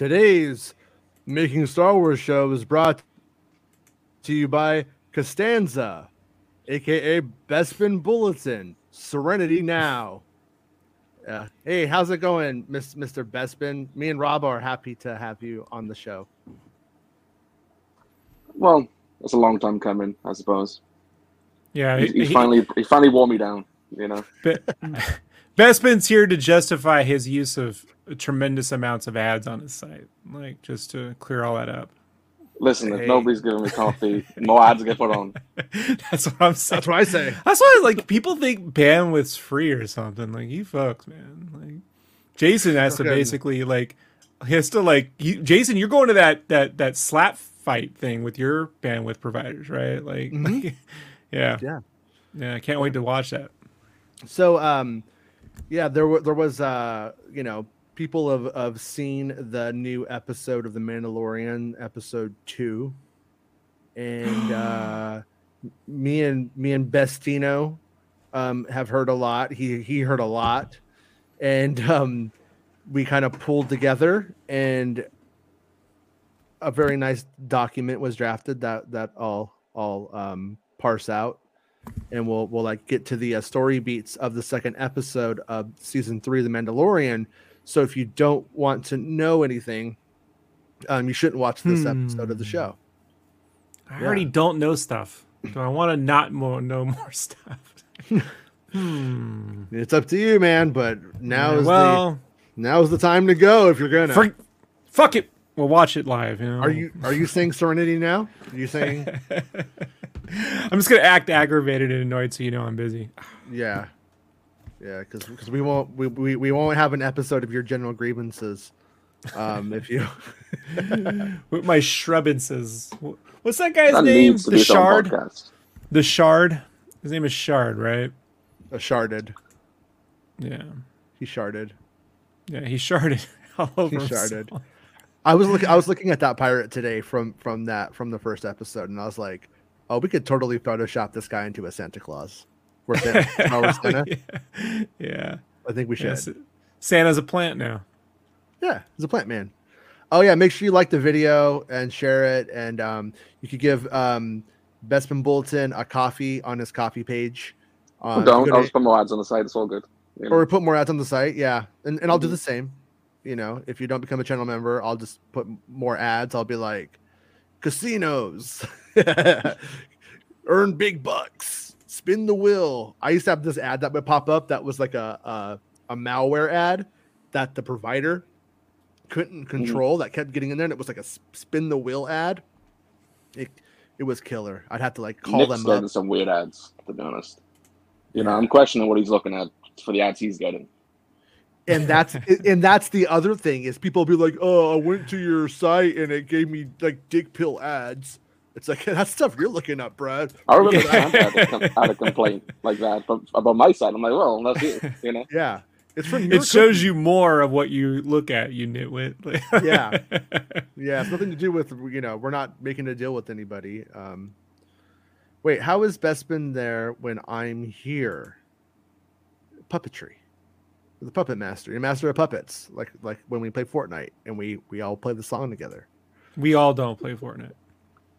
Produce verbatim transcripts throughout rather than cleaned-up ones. Today's Making Star Wars show is brought to you by Costanza, a k a. Bespin Bulletin, Serenity Now. Uh, hey, how's it going, Miss, Mister Bespin? Me and Rob are happy to have you on the show. Well, it's a long time coming, I suppose. Yeah, he, he, he finally he finally wore me down, you know. Be- Bespin's here to justify his use of tremendous amounts of ads on his site, like just to clear all that up. Listen, hey. If nobody's giving me coffee, no ads get put on. That's what I'm saying. That's what I say. That's why, like, people think bandwidth's free or something. Like, you fucks, man. Like, Jason has okay. to basically, like, he has to, like, you, Jason, you're going to that that that slap fight thing with your bandwidth providers, right? Like, mm-hmm. like yeah, yeah, yeah. I can't yeah. wait to watch that. So, um, yeah, there were there was, uh, you know. People have, have seen the new episode of The Mandalorian, episode two, and uh, me and me and Bestino um, have heard a lot. He he heard a lot, and um, we kind of pulled together, and a very nice document was drafted that that I'll I'll um, parse out, and we'll we'll like get to the uh, story beats of the second episode of season three of The Mandalorian. So if you don't want to know anything, um, you shouldn't watch this hmm. episode of the show. I yeah. already don't know stuff. Do I want to not more, know more stuff? hmm. It's up to you, man. But now yeah, is well, the now is the time to go if you're gonna. For, fuck it. We'll watch it live. You know? Are you are you saying Serenity now? Are you saying? I'm just gonna act aggravated and annoyed so you know I'm busy. Yeah. Yeah, because because we won't we, we, we won't have an episode of your general grievances, um, if you with my shrubbances. What's that guy's that name? The Shard. The Shard. His name is Shard, right? A sharded. Yeah, he sharded. Yeah, he sharded all over. He sharded. I was looking. I was looking at that pirate today from from that from the first episode, and I was like, oh, we could totally Photoshop this guy into a Santa Claus. oh, Santa. Yeah. yeah, I think we should. Yes. Santa's a plant now. Yeah, he's a plant man. Oh yeah, make sure you like the video and share it, and um, you could give um, Bespin Bulletin a coffee on his coffee page. Um, Don't. I'll just put more ads on the site. It's all good. You know. Or put more ads on the site. Yeah, and and I'll mm-hmm. do the same. You know, if you don't become a channel member, I'll just put more ads. I'll be like, casinos, earn big bucks. Spin the wheel. I used to have this ad that would pop up that was like a a, a malware ad that the provider couldn't control mm. that kept getting in there, and it was like a spin the wheel ad. It it was killer. I'd have to like call Nick's them up. Nick's some weird ads, to be honest. You know, I'm questioning what he's looking at for the ads he's getting. And that's and that's the other thing is people be like, oh, I went to your site and it gave me like dick pill ads. It's like, that stuff you're looking up, Brad. I remember that I had a complaint like that but about my side. I'm like, well, that's you, you know? Yeah. It's from your It shows company. You more of what you look at, you nitwit. yeah. Yeah, it's nothing to do with, you know, we're not making a deal with anybody. Um, wait, how is Bespin there when I'm here? Puppetry. The puppet master. You're master of puppets. Like like when we play Fortnite and we, we all play the song together. We all don't play Fortnite.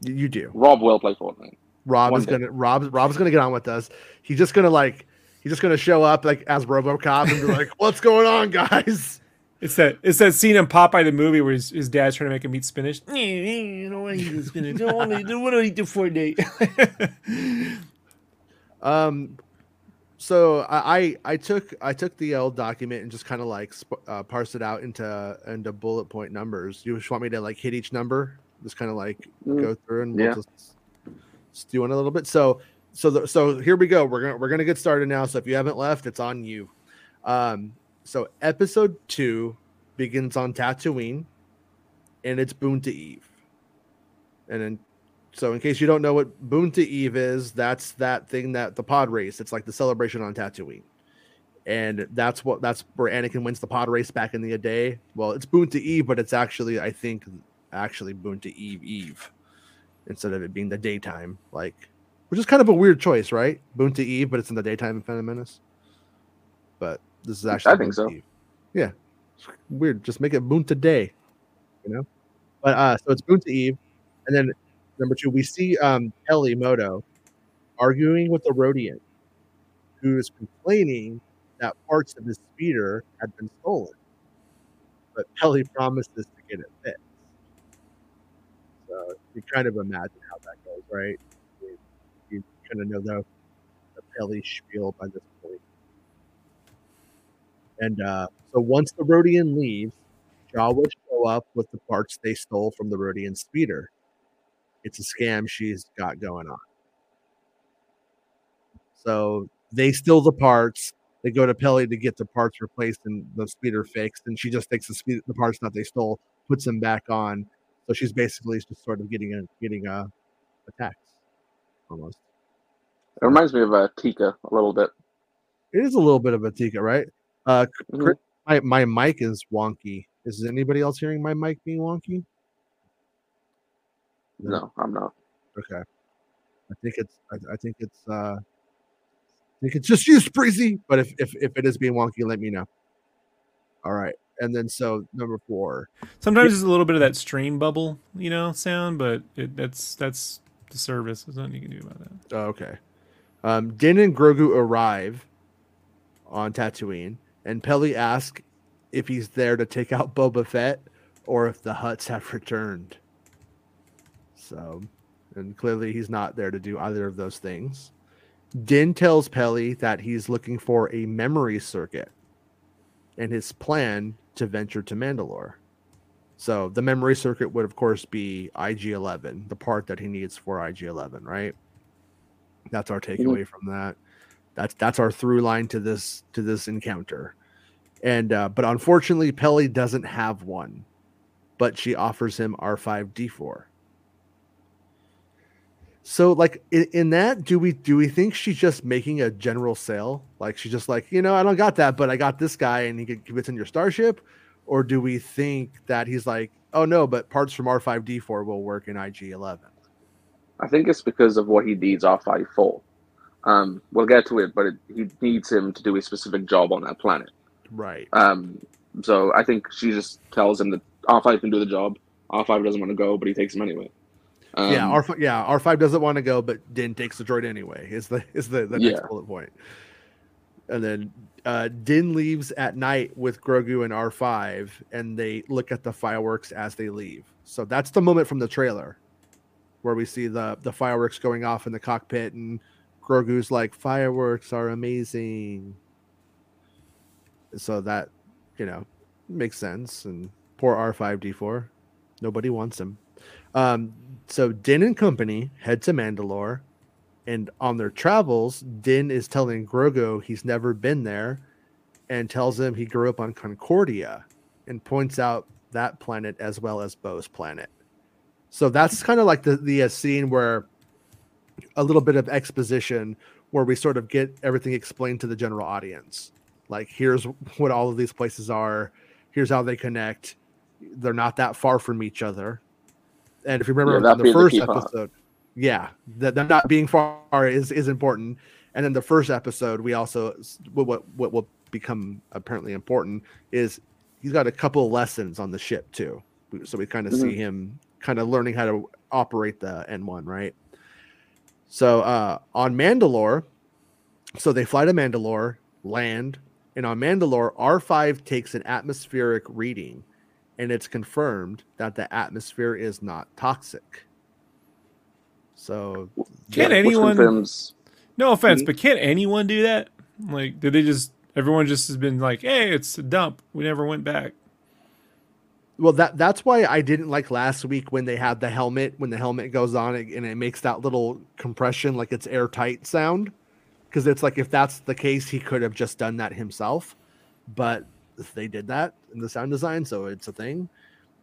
You do. Rob will play Fortnite. Rob One is going to Rob's Rob's going to get on with us. He's just going to like he's just going to show up like as RoboCop and be like, "What's going on, guys?" It's that it's that scene in Popeye the movie where his, his dad's trying to make him eat spinach. You know what he's spinach. Don't want to do what do he do Fortnite. um so I I took I took the old document and just kind of like sp- uh, parsed it out into into bullet point numbers. You just want me to like hit each number? Just kind of like go through and we'll yeah. just, just do it a little bit. So, so, the, so here we go. We're gonna we're gonna get started now. So if you haven't left, it's on you. Um, so episode two begins on Tatooine, and it's Boonta Eve. And then, so in case you don't know what Boonta Eve is, that's that thing that the pod race. It's like the celebration on Tatooine, and that's what that's where Anakin wins the pod race back in the day. Well, it's Boonta Eve, but it's actually I think. actually Boonta Eve Eve instead of it being the daytime, like, which is kind of a weird choice, right? Boonta Eve, but it's in the daytime in Phantom Menace. But this is actually I think Boonta so. Eve. Yeah. It's weird. Just make it Boonta Day. you know? But uh, so it's Boonta Eve. And then number two, we see um, Peli Moto arguing with the Rodian, who is complaining that parts of his speeder had been stolen. But Peli promises to get it fixed. So you kind of imagine how that goes, right? You, you kind of know the, the Peli spiel by this point. And uh, so once the Rodian leaves, Jawas show up with the parts they stole from the Rodian speeder. It's a scam she's got going on. So they steal the parts. They go to Peli to get the parts replaced and the speeder fixed. And she just takes the speed, the parts that they stole, puts them back on. So she's basically just sort of getting a getting a, a tax almost. It reminds me of a Tika a little bit. It is a little bit of a Tika, right? Uh, mm-hmm. my, my mic is wonky. Is anybody else hearing my mic being wonky? No, I'm not. Okay. I think it's. I, I think it's. Uh, I think it's just you, Spreezy. But if, if if it is being wonky, let me know. All right, and then so number four. Sometimes yeah. There's a little bit of that stream bubble, you know, sound, but it, that's that's the service. There's nothing you can do about that. Oh, okay. Um, Din and Grogu arrive on Tatooine, and Peli asks if he's there to take out Boba Fett or if the Hutts have returned. So, and clearly he's not there to do either of those things. Din tells Peli that he's looking for a memory circuit and his plan to venture to Mandalore. So the memory circuit would, of course, be I G eleven, the part that he needs for I G eleven, right? That's our takeaway from that. That's that's our through line to this to this encounter. And uh, but unfortunately, Peli doesn't have one, but she offers him R five D four. So, like, in, in that, do we do we think she's just making a general sale? Like, she's just like, you know, I don't got that, but I got this guy, and he can give it in your starship? Or do we think that he's like, oh, no, but parts from R five D four will work in I G eleven? I think it's because of what he needs R five D four. Um, we'll get to it, but it, he needs him to do a specific job on that planet. Right. Um, so I think she just tells him that R five can do the job. R five doesn't want to go, but he takes him anyway. Um, yeah, R five, yeah, R five doesn't want to go, but Din takes the droid anyway. Is the is the, the yeah. next bullet point. And then uh, Din leaves at night with Grogu and R five, and they look at the fireworks as they leave. So that's the moment from the trailer where we see the the fireworks going off in the cockpit, and Grogu's like, "Fireworks are amazing." So that, you know, makes sense. And poor R five D four, nobody wants him. Um, so Din and company head to Mandalore, and on their travels, Din is telling Grogu he's never been there and tells him he grew up on Concordia and points out that planet as well as Bo's planet. So that's kind of like the, the uh, scene where a little bit of exposition where we sort of get everything explained to the general audience. Like, here's what all of these places are. Here's how they connect. They're not that far from each other. And if you remember yeah, the first the episode, part. yeah, that them not being far is, is important. And then the first episode, we also what what will become apparently important is he's got a couple of lessons on the ship too. So we kind of mm-hmm. see him kind of learning how to operate the N one, right? So uh, on Mandalore, so they fly to Mandalore, land, and on Mandalore, R five takes an atmospheric reading. And it's confirmed that the atmosphere is not toxic. So, can yeah, anyone? No offense, mm-hmm. but can anyone do that? Like, did they just? Everyone just has been like, "Hey, it's a dump. We never went back." Well, that that's why I didn't like last week when they had the helmet. When the helmet goes on and it makes that little compression, like it's airtight sound, because it's like if that's the case, he could have just done that himself, but. They did that in the sound design, so it's a thing.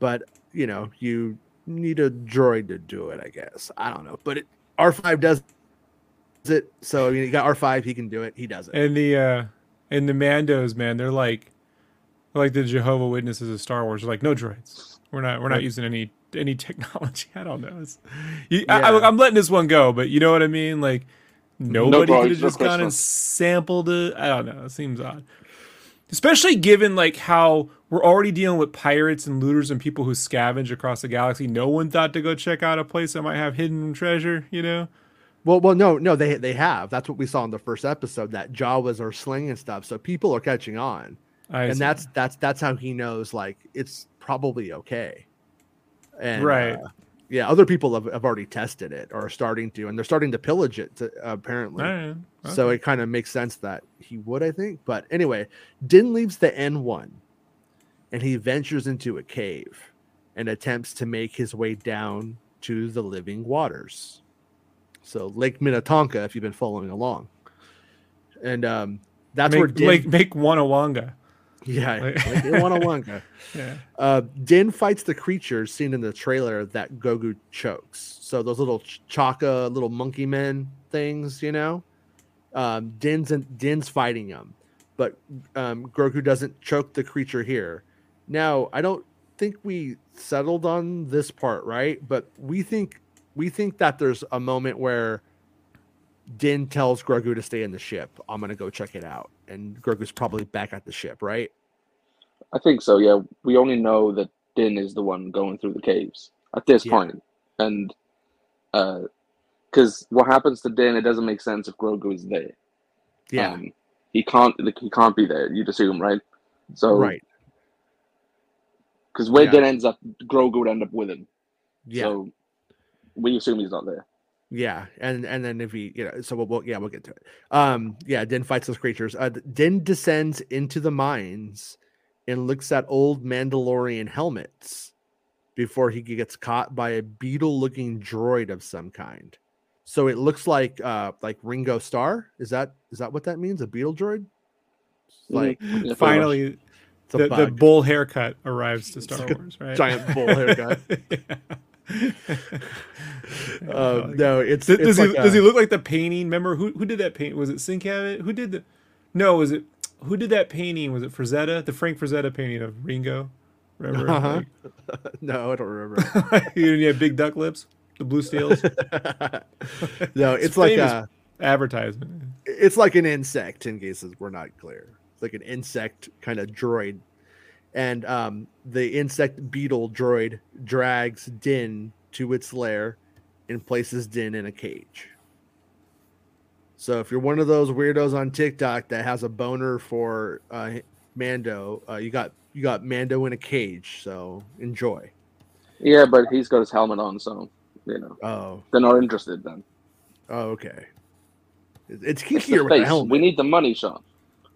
But, you know, you need a droid to do it, I guess. I don't know. But it, R five does it. So, I mean, you got R five, he can do it. He does it. And the uh, and the Mandos, man, they're like they're like the Jehovah's Witnesses of Star Wars. They're like, no droids. We're not we're not using any any technology. I don't know. It's, you, yeah. I, I'm letting this one go, but you know what I mean? Like, nobody no could have just no gone and sampled it. I don't know. It seems odd. especially given like how we're already dealing with pirates and looters and people who scavenge across the galaxy. No one thought to go check out a place that might have hidden treasure, you know? Well, well, no, no, they they have. That's what we saw in the first episode, that Jawas are slinging stuff. So people are catching on. I and see. that's that's that's how he knows, like, it's probably okay. And, right. Uh, yeah, other people have, have already tested it or are starting to, and they're starting to pillage it, to, apparently. Right. Okay. So it kind of makes sense that he would, I think. But anyway, Din leaves the N one, and he ventures into a cave and attempts to make his way down to the living waters. So Lake Minnetonka, if you've been following along, and um, that's make, where Din... Lake Lake Wanawanga, yeah, like... Lake Wanawanga. Yeah. Uh, Din fights the creatures seen in the trailer that Grogu chokes. So those little ch- Chaka, little monkey men things, you know. Um, Din's and Din's fighting them, but um, Grogu doesn't choke the creature here. Now I don't think we settled on this part, right? But we think. We think that there's a moment where Din tells Grogu to stay in the ship. I'm going to go check it out. And Grogu's probably back at the ship, right? I think so, yeah. We only know that Din is the one going through the caves at this yeah. point. And because uh, what happens to Din, it doesn't make sense if Grogu is there. Yeah. Um, he can't He can't be there, you'd assume, right? So, right. Because where yeah. Din ends up, Grogu would end up with him. Yeah. So, we assume he's not there. Yeah, and and then if he, you know, so we'll, we'll yeah we'll get to it. Um, yeah, Din fights those creatures. Uh, Din descends into the mines and looks at old Mandalorian helmets before he gets caught by a beetle-looking droid of some kind. So it looks like uh like Ringo Starr. Is that is that what that means? A beetle droid? Like yeah, finally, the, the bull haircut arrives to Star like Wars. Right, giant bull haircut. Yeah. uh, no, it's does, it's does like he a... does he look like the painting? Remember who who did that paint? Was it Sienkiewicz? Who did the? No, was it who did that painting? Was it Frazetta? The Frank Frazetta painting of Ringo? Remember? Uh-huh. Like... no, I don't remember. You had big duck lips, the blue steels. No, it's, it's like a advertisement. It's like an insect. In cases we're not clear, it's like an insect kind of droid. And um, the insect beetle droid drags Din to its lair and places Din in a cage. So if you're one of those weirdos on TikTok that has a boner for uh, Mando, uh, you got you got Mando in a cage. So enjoy. Yeah, but he's got his helmet on, so you know. Oh, they're not interested then. Oh, okay. It's kinkier with the helmet. We need the money shot.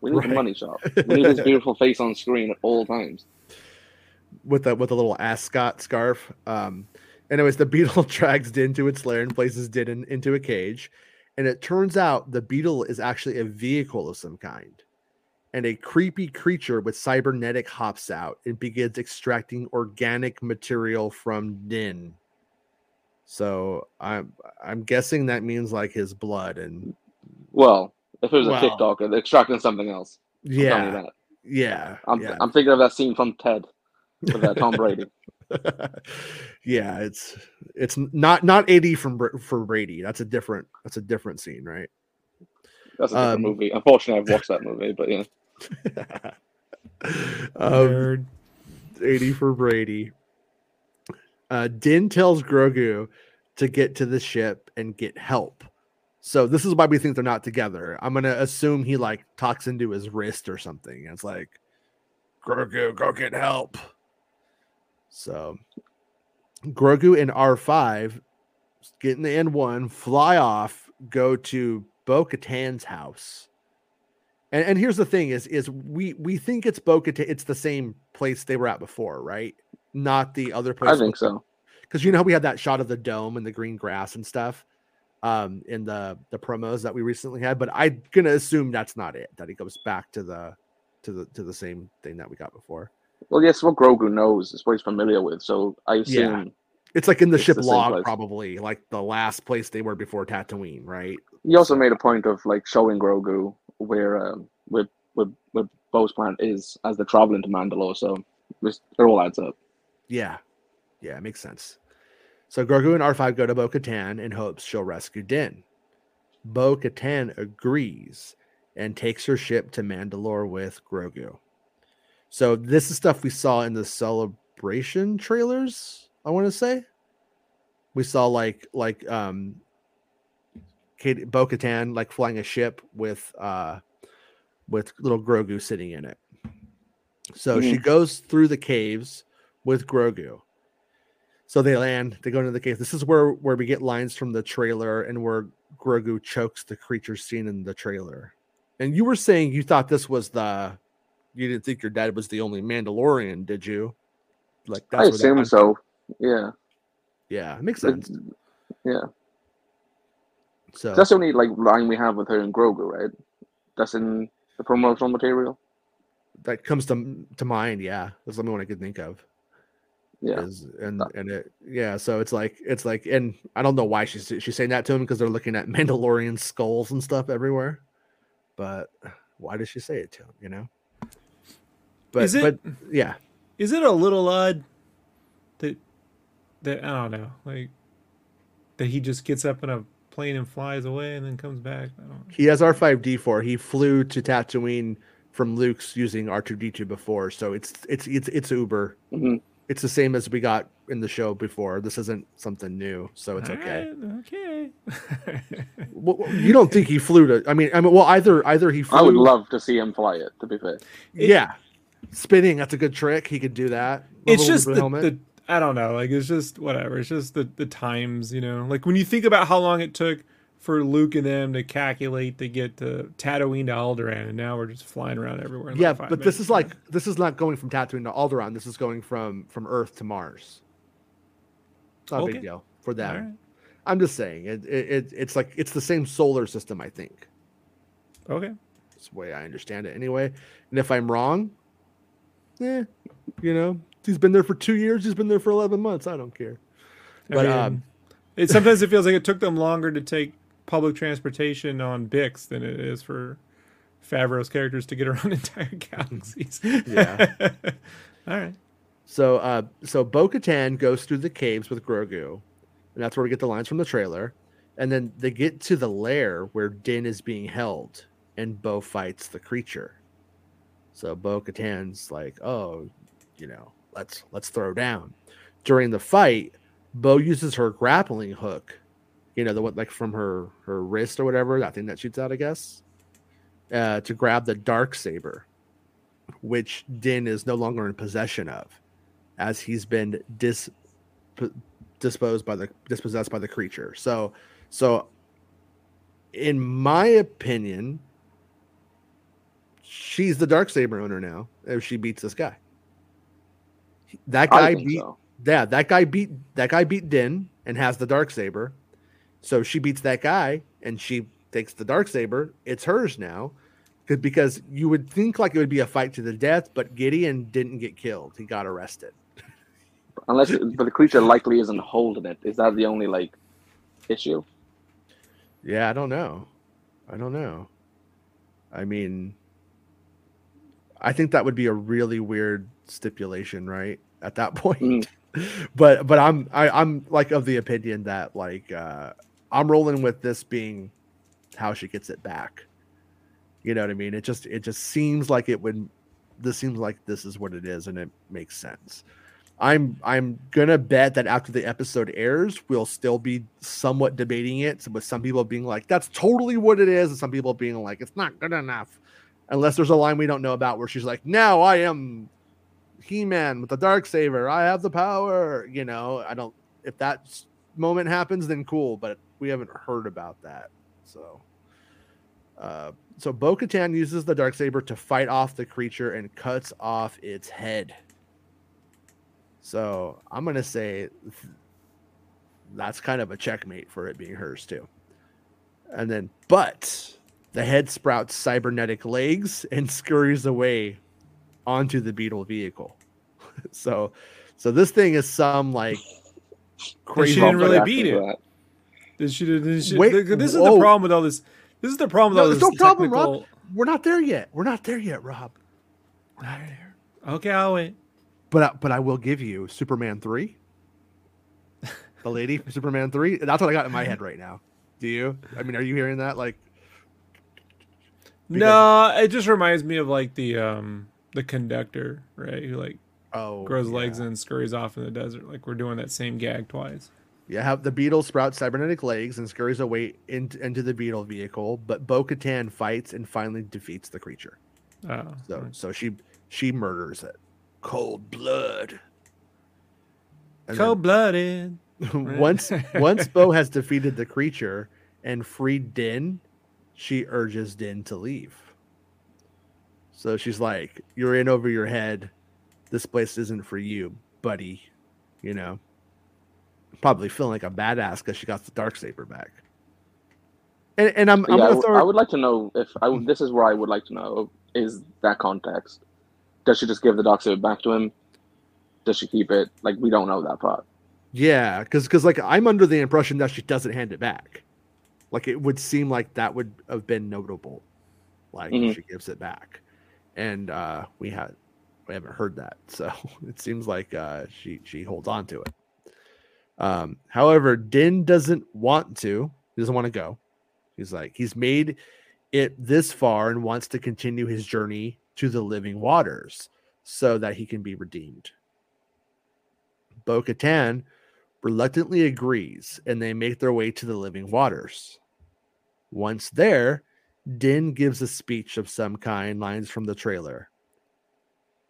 We need right. the money shot. We need his beautiful face on screen at all times. With a with a little ascot scarf. Um, anyways, the beetle drags Din to its lair and places Din in, into a cage. And it turns out the beetle is actually a vehicle of some kind. And a creepy creature with cybernetic hops out and begins extracting organic material from Din. So I'm I'm guessing that means like his blood and well. If it was well, a TikToker, they're extracting something else. I'm yeah, that. yeah. I'm yeah. I'm thinking of that scene from Ted with uh, Tom Brady. Yeah, it's it's not not A D from for Brady. That's a different that's a different scene, right? That's a different um, movie. Unfortunately, I've watched that movie, but yeah. um, A D for Brady. Uh, Din tells Grogu to get to the ship and get help. So this is why we think they're not together. I'm going to assume he like talks into his wrist or something. It's like, Grogu, go get help. So Grogu and R five get in the N one, fly off, go to Bo-Katan's house. And and here's the thing is, is we, we think it's Bo-Katan. It's the same place they were at before, right? Not the other place. I think so. Because you know how we had that shot of the dome and the green grass and stuff. Um, in the, the promos that we recently had, but I'm gonna assume that's not it. That he goes back to the to the to the same thing that we got before. Well, yes, what Grogu knows is what he's familiar with, so I assume yeah. it's like in the ship the log, probably like the last place they were before Tatooine, right? He also made a point of like showing Grogu where um, where where, where Bo's planet is as they're traveling to Mandalore, so it all adds up. Yeah, yeah, it makes sense. So Grogu and R five go to Bo-Katan in hopes she'll rescue Din. Bo-Katan agrees and takes her ship to Mandalore with Grogu. So this is stuff we saw in the Celebration trailers, I want to say. We saw like like um Bo-Katan like flying a ship with uh with little Grogu sitting in it. So mm-hmm. she goes through the caves with Grogu. So they land, they go into the cave. This is where, where we get lines from the trailer and where Grogu chokes the creature seen in the trailer. And you were saying you thought this was the, you didn't think your dad was the only Mandalorian, did you? Like that's I assume that so. Yeah. Yeah, it makes sense. It's, yeah. So that's the only like line we have with her and Grogu, right? That's in the promotional material. That comes to to mind, yeah. That's the only one I could think of. Yeah, is, and and it yeah, so it's like it's like, and I don't know why she's she's saying that to him because they're looking at Mandalorian skulls and stuff everywhere. But why does she say it to him? You know. But is it, but yeah, is it a little odd that that I don't know, like that he just gets up in a plane and flies away and then comes back? I don't know. He has R five D four. He flew to Tatooine from Luke's using R two D two before, so it's it's it's it's Uber. Mm-hmm. It's the same as we got in the show before. This isn't something new, so it's all okay. Right, okay. Well, you don't think he flew to? I mean, I mean, well, either either he flew. I would love to see him fly it. To be fair, yeah, it, spinning. That's a good trick. He could do that. It's just the, the. I don't know. Like it's just whatever. It's just the the times. You know, like when you think about how long it took for Luke and them to calculate to get to Tatooine to Alderaan, and now we're just flying around everywhere. Yeah, like but minutes. This is like this is not going from Tatooine to Alderaan. This is going from from Earth to Mars. It's not okay. A big deal for that. Right. I'm just saying it, it. It's like it's the same solar system, I think. Okay, that's the way I understand it, anyway. And if I'm wrong, eh, you know, he's been there for two years. He's been there for eleven months. I don't care. I but mean, um, it sometimes it feels like it took them longer to take public transportation on Bix than it is for Favreau's characters to get around entire galaxies. Yeah. All right. So, uh, so Bo-Katan goes through the caves with Grogu, and that's where we get the lines from the trailer. And then they get to the lair where Din is being held, and Bo fights the creature. So Bo-Katan's like, "Oh, you know, let's let's throw down." During the fight, Bo uses her grappling hook. You know, the one like from her, her wrist or whatever, that thing that shoots out, I guess, uh, to grab the Darksaber, which Din is no longer in possession of, as he's been dis disposed by the dispossessed by the creature. So, so in my opinion, she's the Darksaber owner now. If she beats this guy, that guy beat so. yeah, that guy beat that guy beat Din and has the Darksaber. So she beats that guy, and she takes the Darksaber. It's hers now, because you would think like it would be a fight to the death, but Gideon didn't get killed; he got arrested. Unless, it, but the creature likely isn't holding it. Is that the only like issue? Yeah, I don't know. I don't know. I mean, I think that would be a really weird stipulation, right? At that point, mm. but but I'm I, I'm like of the opinion that like. Uh, I'm rolling with this being how she gets it back. You know what I mean? It just it just seems like it would this seems like this is what it is, and it makes sense. I'm I'm gonna bet that after the episode airs, we'll still be somewhat debating it, with some people being like, that's totally what it is, and some people being like, it's not good enough. Unless there's a line we don't know about where she's like, now I am He-Man with the Darksaber, I have the power, you know. I don't if that's moment happens, then cool, but we haven't heard about that. So uh so Bo-Katan uses the Darksaber to fight off the creature and cuts off its head. So I'm gonna say that's kind of a checkmate for it being hers too. And then but the head sprouts cybernetic legs and scurries away onto the beetle vehicle. so so this thing is some like crazy. She didn't really beat it. Did she, did she, Wait, this is whoa. the problem with all this. This is the problem with no, all this. No technical... problem, Rob. We're not there yet. We're not there yet, Rob. We're not there. Okay, I'll wait. But I, but I will give you Superman three. The lady from Superman three. That's what I got in my head right now. Do you? I mean, are you hearing that? Like, because... no, it just reminds me of like the um the conductor, right? Who like oh, grows yeah. legs and scurries off in the desert. Like we're doing that same gag twice. Yeah, have the beetle sprouts cybernetic legs and scurries away in, into the beetle vehicle, but Bo-Katan fights and finally defeats the creature. Oh, so right. so she she murders it. Cold blood. And Cold blooded. once once Bo has defeated the creature and freed Din, she urges Din to leave. So she's like, "You're in over your head. This place isn't for you, buddy." You know. Probably feeling like a badass because she got the Darksaber back. And, and I'm, I'm yeah, gonna throw. I would like to know if I, this is where I would like to know is that context. Does she just give the Darksaber back to him? Does she keep it? Like we don't know that part. Yeah, because because like I'm under the impression that she doesn't hand it back. Like it would seem like that would have been notable. Like mm-hmm. she gives it back, and uh, we had we haven't heard that, so it seems like uh, she she holds on to it. Um, however, Din doesn't want to. He doesn't want to go. He's like, he's made it this far and wants to continue his journey to the living waters so that he can be redeemed. Bo-Katan reluctantly agrees, and they make their way to the living waters. Once there, Din gives a speech of some kind, lines from the trailer.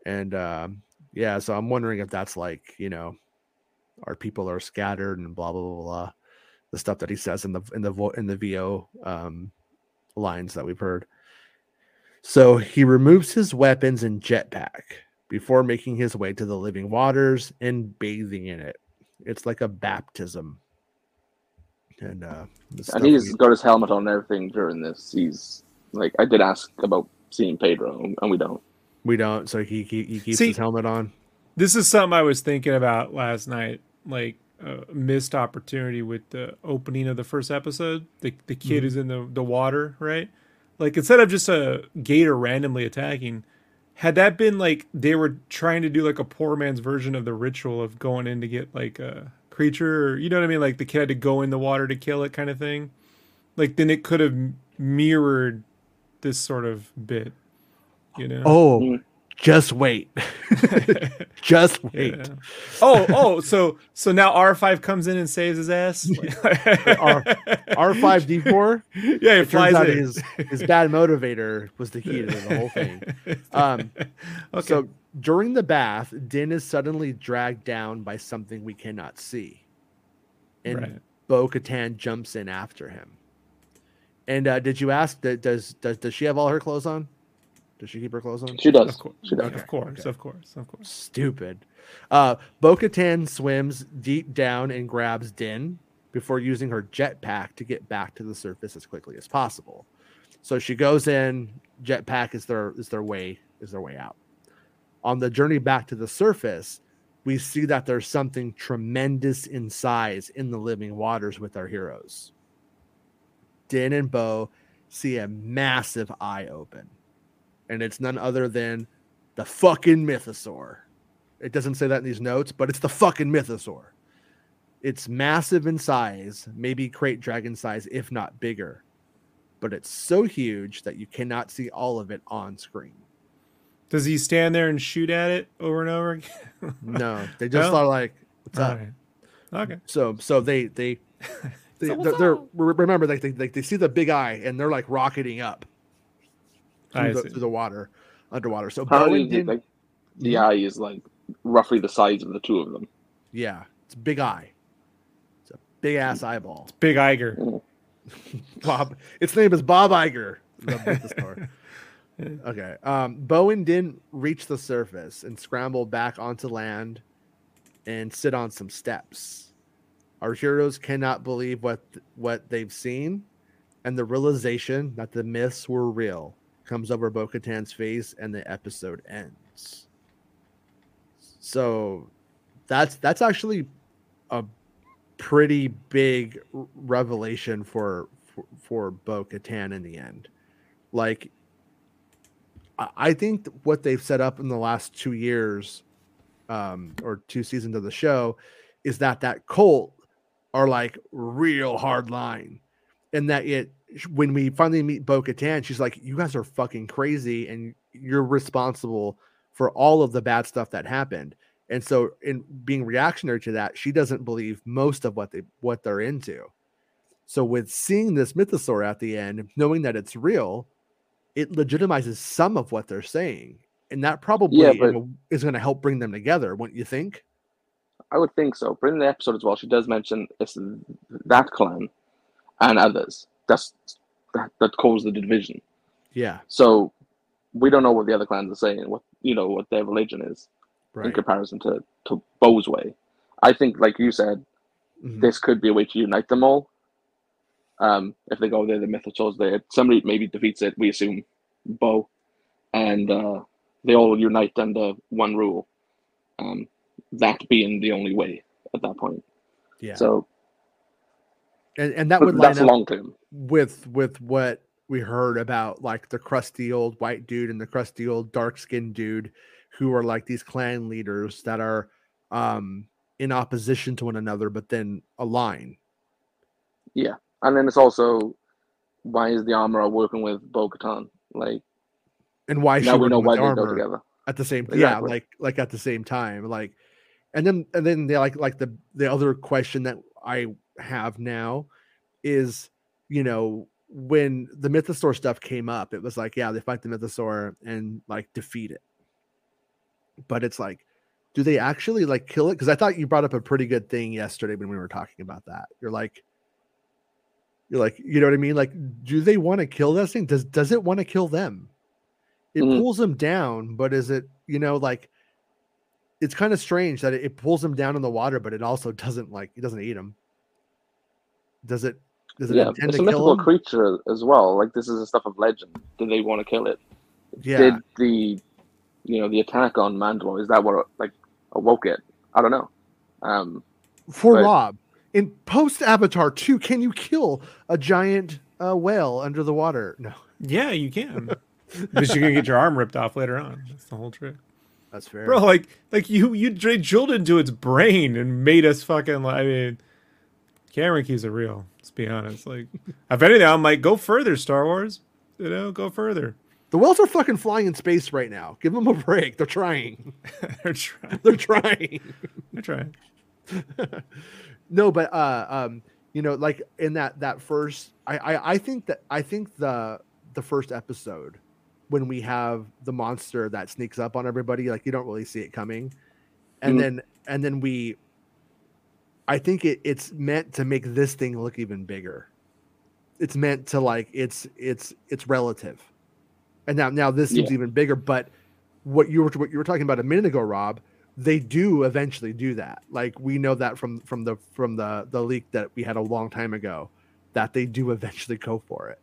And um, yeah, so I'm wondering if that's like, you know, our people are scattered and blah, blah, blah, blah. The stuff that he says in the, in the, in the V O um, lines that we've heard. So he removes his weapons and jetpack before making his way to the living waters and bathing in it. It's like a baptism. And, uh, and he's we... got his helmet on and everything during this. He's like, I did ask about seeing Pedro and we don't, we don't. So he, he, he keeps See, his helmet on. This is something I was thinking about last night, like a uh, missed opportunity with the opening of the first episode. The the kid mm-hmm. is in the, the water, right? Like instead of just a gator randomly attacking, had that been like they were trying to do like a poor man's version of the ritual of going in to get like a creature, or, you know what I mean? Like the kid had to go in the water to kill it kind of thing. Like then it could have mirrored this sort of bit, you know? Oh, mm-hmm. Just wait. Just wait. Yeah. Oh, oh, so so now R five comes in and saves his ass? R, R five D four? Yeah, he it flies turns out in. His, his bad motivator was the key to the whole thing. Um, okay. So during the bath, Din is suddenly dragged down by something we cannot see. And right. Bo-Katan jumps in after him. And uh, did you ask, that does, does does she have all her clothes on? Does she keep her clothes on? She does. Of course, she does. Okay, of, course okay. of course, of course. Stupid. Uh, Bo-Katan swims deep down and grabs Din before using her jetpack to get back to the surface as quickly as possible. So she goes in. Jetpack is their is their way is their way out. On the journey back to the surface, we see that there's something tremendous in size in the living waters with our heroes. Din and Bo see a massive eye open. And it's none other than the fucking Mythosaur. It doesn't say that in these notes, but it's the fucking Mythosaur. It's massive in size, maybe crate dragon size, if not bigger. But it's so huge that you cannot see all of it on screen. Does he stand there and shoot at it over and over again? No, they just no? are like, what's all up? Right. Okay. So so they, they, they so they're, they're remember, like they, they, they see the big eye and they're like rocketing up. Through the, through the water, underwater. So Bo Din, like, the eye is like roughly the size of the two of them. Yeah, it's a big eye. It's a big ass eyeball. It's Big Iger. Bob. Its name is Bob Iger. Okay. Um, Bo and Din reach the surface and scramble back onto land, and sit on some steps. Our heroes cannot believe what what they've seen, and the realization that the myths were real comes over Bo-Katan's face, and the episode ends. So that's that's actually a pretty big revelation for for, for Bo-Katan in the end. Like, I think what they've set up in the last two years um, or two seasons of the show is that that cult are like real hard line, and that it. When we finally meet Bo-Katan, she's like, "You guys are fucking crazy, and you're responsible for all of the bad stuff that happened. And so in being reactionary to that, she doesn't believe most of what they what they're into. So with seeing this mythosaur at the end, knowing that it's real, it legitimizes some of what they're saying. And that probably yeah, but, is going to help bring them together, wouldn't you think? I would think so. But in the episode as well, she does mention it's that clan and others. That's that, that caused the division. Yeah. So we don't know what the other clans are saying, what you know, what their religion is, right, in comparison to, to Bo's way. I think, like you said, mm-hmm. this could be a way to unite them all. Um, if they go there, the mythosaur's there. Somebody maybe defeats it, we assume Bo, and uh, they all unite under one rule. Um, that being the only way at that point. Yeah. So and, and that would line that's up long term with with what we heard about, like the crusty old white dude and the crusty old dark skinned dude who are like these clan leaders that are um, in opposition to one another but then align. Yeah. And then it's also, why is the armorer working with Bo-Katan? Like, and why should we know why they go together at the same? Exactly. Yeah, like like at the same time, like, and then and then they like like the the other question that I have now is, you know, when the mythosaur stuff came up, it was like, yeah, they fight the mythosaur and like defeat it, but it's like, do they actually like kill it? Because I thought you brought up a pretty good thing yesterday when we were talking about that. You're like. You're like, you know what I mean? Like, do they want to kill this thing? Does does it want to kill them? It mm-hmm. pulls them down, but is it, you know, like, it's kind of strange that it, it pulls them down in the water, but it also doesn't like it doesn't eat them. Does it? Does it yeah, intend it's to a mythical kill them? Creature as well. Like, this is the stuff of legend. Do they want to kill it? Yeah. Did the, you know, the attack on Mandalore, is that what like awoke it? I don't know. Um, For but- Rob. In post-Avatar two, can you kill a giant uh, whale under the water? No. Yeah, you can. But you're going to get your arm ripped off later on. That's the whole trick. That's fair. Bro, like, like you you drilled into its brain and made us fucking, I mean, camera keys are real. Let's be honest. Like, if anything, I'm like, go further, Star Wars. You know, go further. The whales are fucking flying in space right now. Give them a break. They're trying. They're trying. They're trying. They're trying. No, but uh, um, you know, like in that that first, I, I I think that I think the the first episode when we have the monster that sneaks up on everybody, like you don't really see it coming, and mm-hmm. then and then we, I think it, it's meant to make this thing look even bigger. It's meant to like it's it's it's relative, and now now this seems yeah. even bigger. But what you were what you were talking about a minute ago, Rob. They do eventually do that. Like we know that from, from the from the, the leak that we had a long time ago, that they do eventually go for it.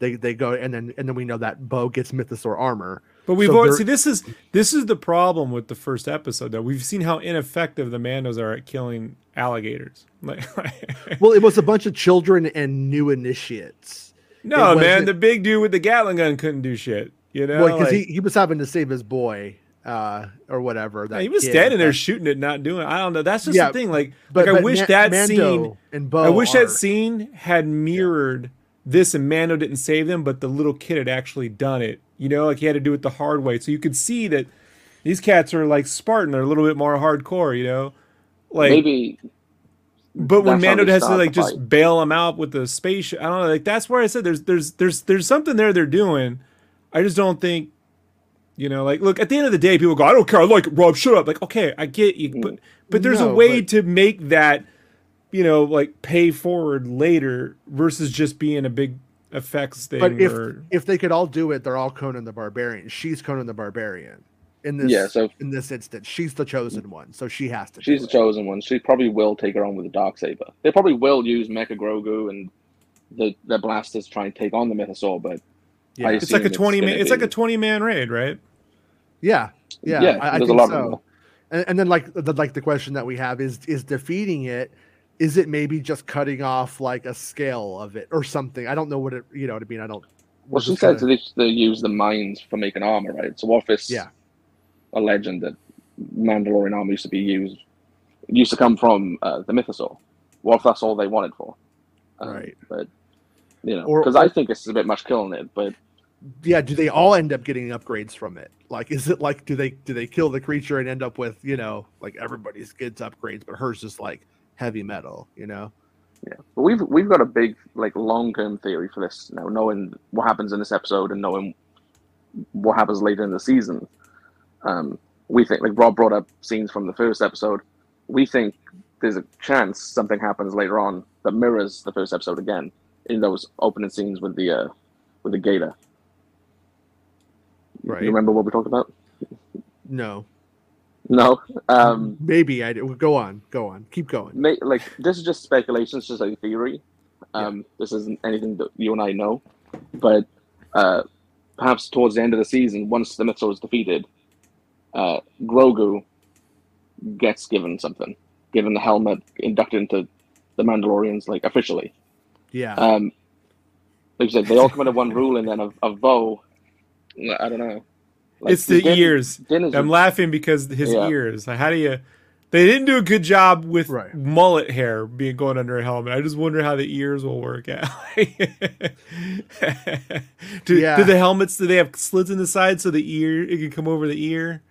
They they go and then and then we know that Bo gets mythosaur armor. But we've so always see this is this is the problem with the first episode though. We've seen how ineffective the Mandos are at killing alligators. Like, well, it was a bunch of children and new initiates. No, man, the big dude with the Gatling gun couldn't do shit. You know, because well, like, he, he was having to save his boy. Uh, or whatever. That yeah, he was kid. standing there shooting it, not doing it. I don't know. That's just yeah, the thing. Like, but, like but I wish Na- that Mando scene. And Bo I wish are. that scene had mirrored yeah. this, and Mando didn't save them, but the little kid had actually done it. You know, like he had to do it the hard way. So you could see that these cats are like Spartan. They're a little bit more hardcore. You know, like maybe. But when Mando has to like just fight. bail them out with the space, I don't know. Like that's where I said there's there's there's there's something there they're doing. I just don't think. You know, like, look, at the end of the day, people go, I don't care. I like it, Rob, shut up. Like, okay, I get you. But but there's no, a way but... to make that, you know, like, pay forward later versus just being a big effects thing. But if, or... if they could all do it, they're all Conan the Barbarian. She's Conan the Barbarian in this yeah, so in this instance. She's the chosen one, so she has to She's the it. chosen one. She probably will take her on with the Darksaber. They probably will use Mecha Grogu and the, the blasters trying to take on the Mythosaur, but... Yeah. It's like a twenty man. It's like a twenty man raid, right? Yeah, yeah. yeah I, I think a lot so. Of and, and then, like, the, like the question that we have is: is defeating it? Is it maybe just cutting off like a scale of it or something? I don't know what it. You know what I mean? I don't. Well, she said kinda... they use the mines for making armor, right? So, what if it's yeah. a legend that Mandalorian armor used to be used, used to come from uh, the Mythosaur? What if that's all they wanted for? Um, right, but. You know, because I think this is a bit much killing it, but yeah, do they all end up getting upgrades from it? Like, is it like, do they do they kill the creature and end up with, you know, like everybody's gets upgrades, but hers is like heavy metal, you know? Yeah, but we've we've got a big like long term theory for this now, knowing what happens in this episode and knowing what happens later in the season. Um, we think, like Rob brought up scenes from the first episode. We think there's a chance something happens later on that mirrors the first episode again in those opening scenes with the uh, with the gator. Right. You remember what we talked about? No. No. Um, Maybe I do. Go on. Go on. Keep going. May, like this is just speculation. It's just a theory. Um, yeah. This isn't anything that you and I know, but uh, perhaps towards the end of the season, once the Mythosaur is defeated, uh, Grogu gets given something, given the helmet, inducted into the Mandalorians, like officially. Yeah. Um, like you said, they all come under one rule, and then of of Bo. I don't know. Like, it's the Din, ears. Din is I'm a, laughing because his yeah. ears. How do you? They didn't do a good job with right. mullet hair being going under a helmet. I just wonder how the ears will work out. do, yeah. do the helmets? Do they have slits in the side so the ear it can come over the ear?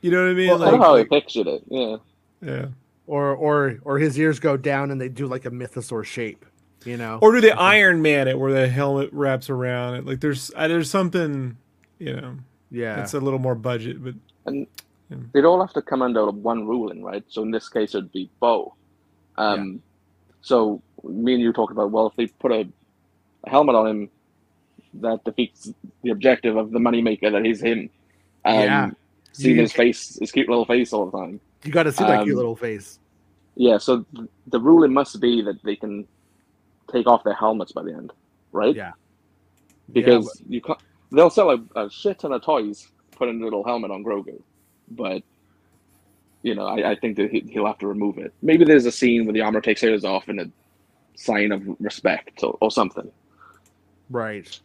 You know what I mean? Well, like, I don't know how I pictured it. Yeah. Yeah. Or or or his ears go down and they do like a mythosaur shape. You know, or do they Iron Man it where the helmet wraps around it? Like there's uh, there's something, you know, yeah, it's a little more budget, but and yeah. they'd all have to come under one ruling, right? So in this case, it'd be Bo. Um, yeah. So me and you talked about, well, if they put a, a helmet on him, that defeats the objective of the moneymaker that he's him. Um, yeah, seeing you, his face, his cute little face all the time. You got to see that um, cute little face. Yeah, so th- the ruling must be that they can take off their helmets by the end, right? Yeah. Because yeah, but... you can't, they'll sell a, a shit ton of toys putting a little helmet on Grogu, but you know, I, I think that he, he'll have to remove it. Maybe there's a scene where the armor takes hers off in a sign of respect or, or something. Right.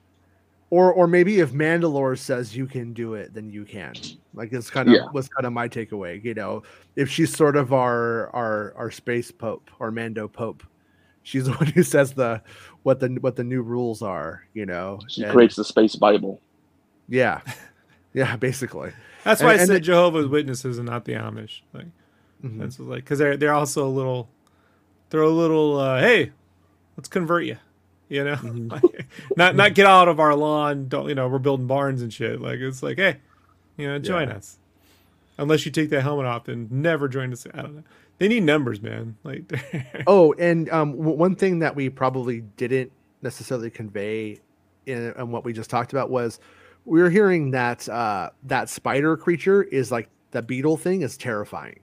Or or maybe if Mandalore says you can do it, then you can. Like it's kind of yeah. was kind of my takeaway. You know, if she's sort of our our our space pope, our Mando pope. She's the one who says the what the what the new rules are, you know. She and, creates the space Bible. Yeah, yeah, basically. That's why and, I said the, Jehovah's Witnesses and not the Amish. Like mm-hmm. that's like because they're they're also a little, they're a little. Uh, hey, let's convert you. You know, mm-hmm. like, not not get out of our lawn. Don't you know we're building barns and shit. Like it's like hey, you know, join yeah. us. Unless you take that helmet off and never join us. I don't know. They need numbers, man. Like, oh, and um, w- one thing that we probably didn't necessarily convey in, in what we just talked about was we were hearing that uh, that spider creature is like the beetle thing is terrifying.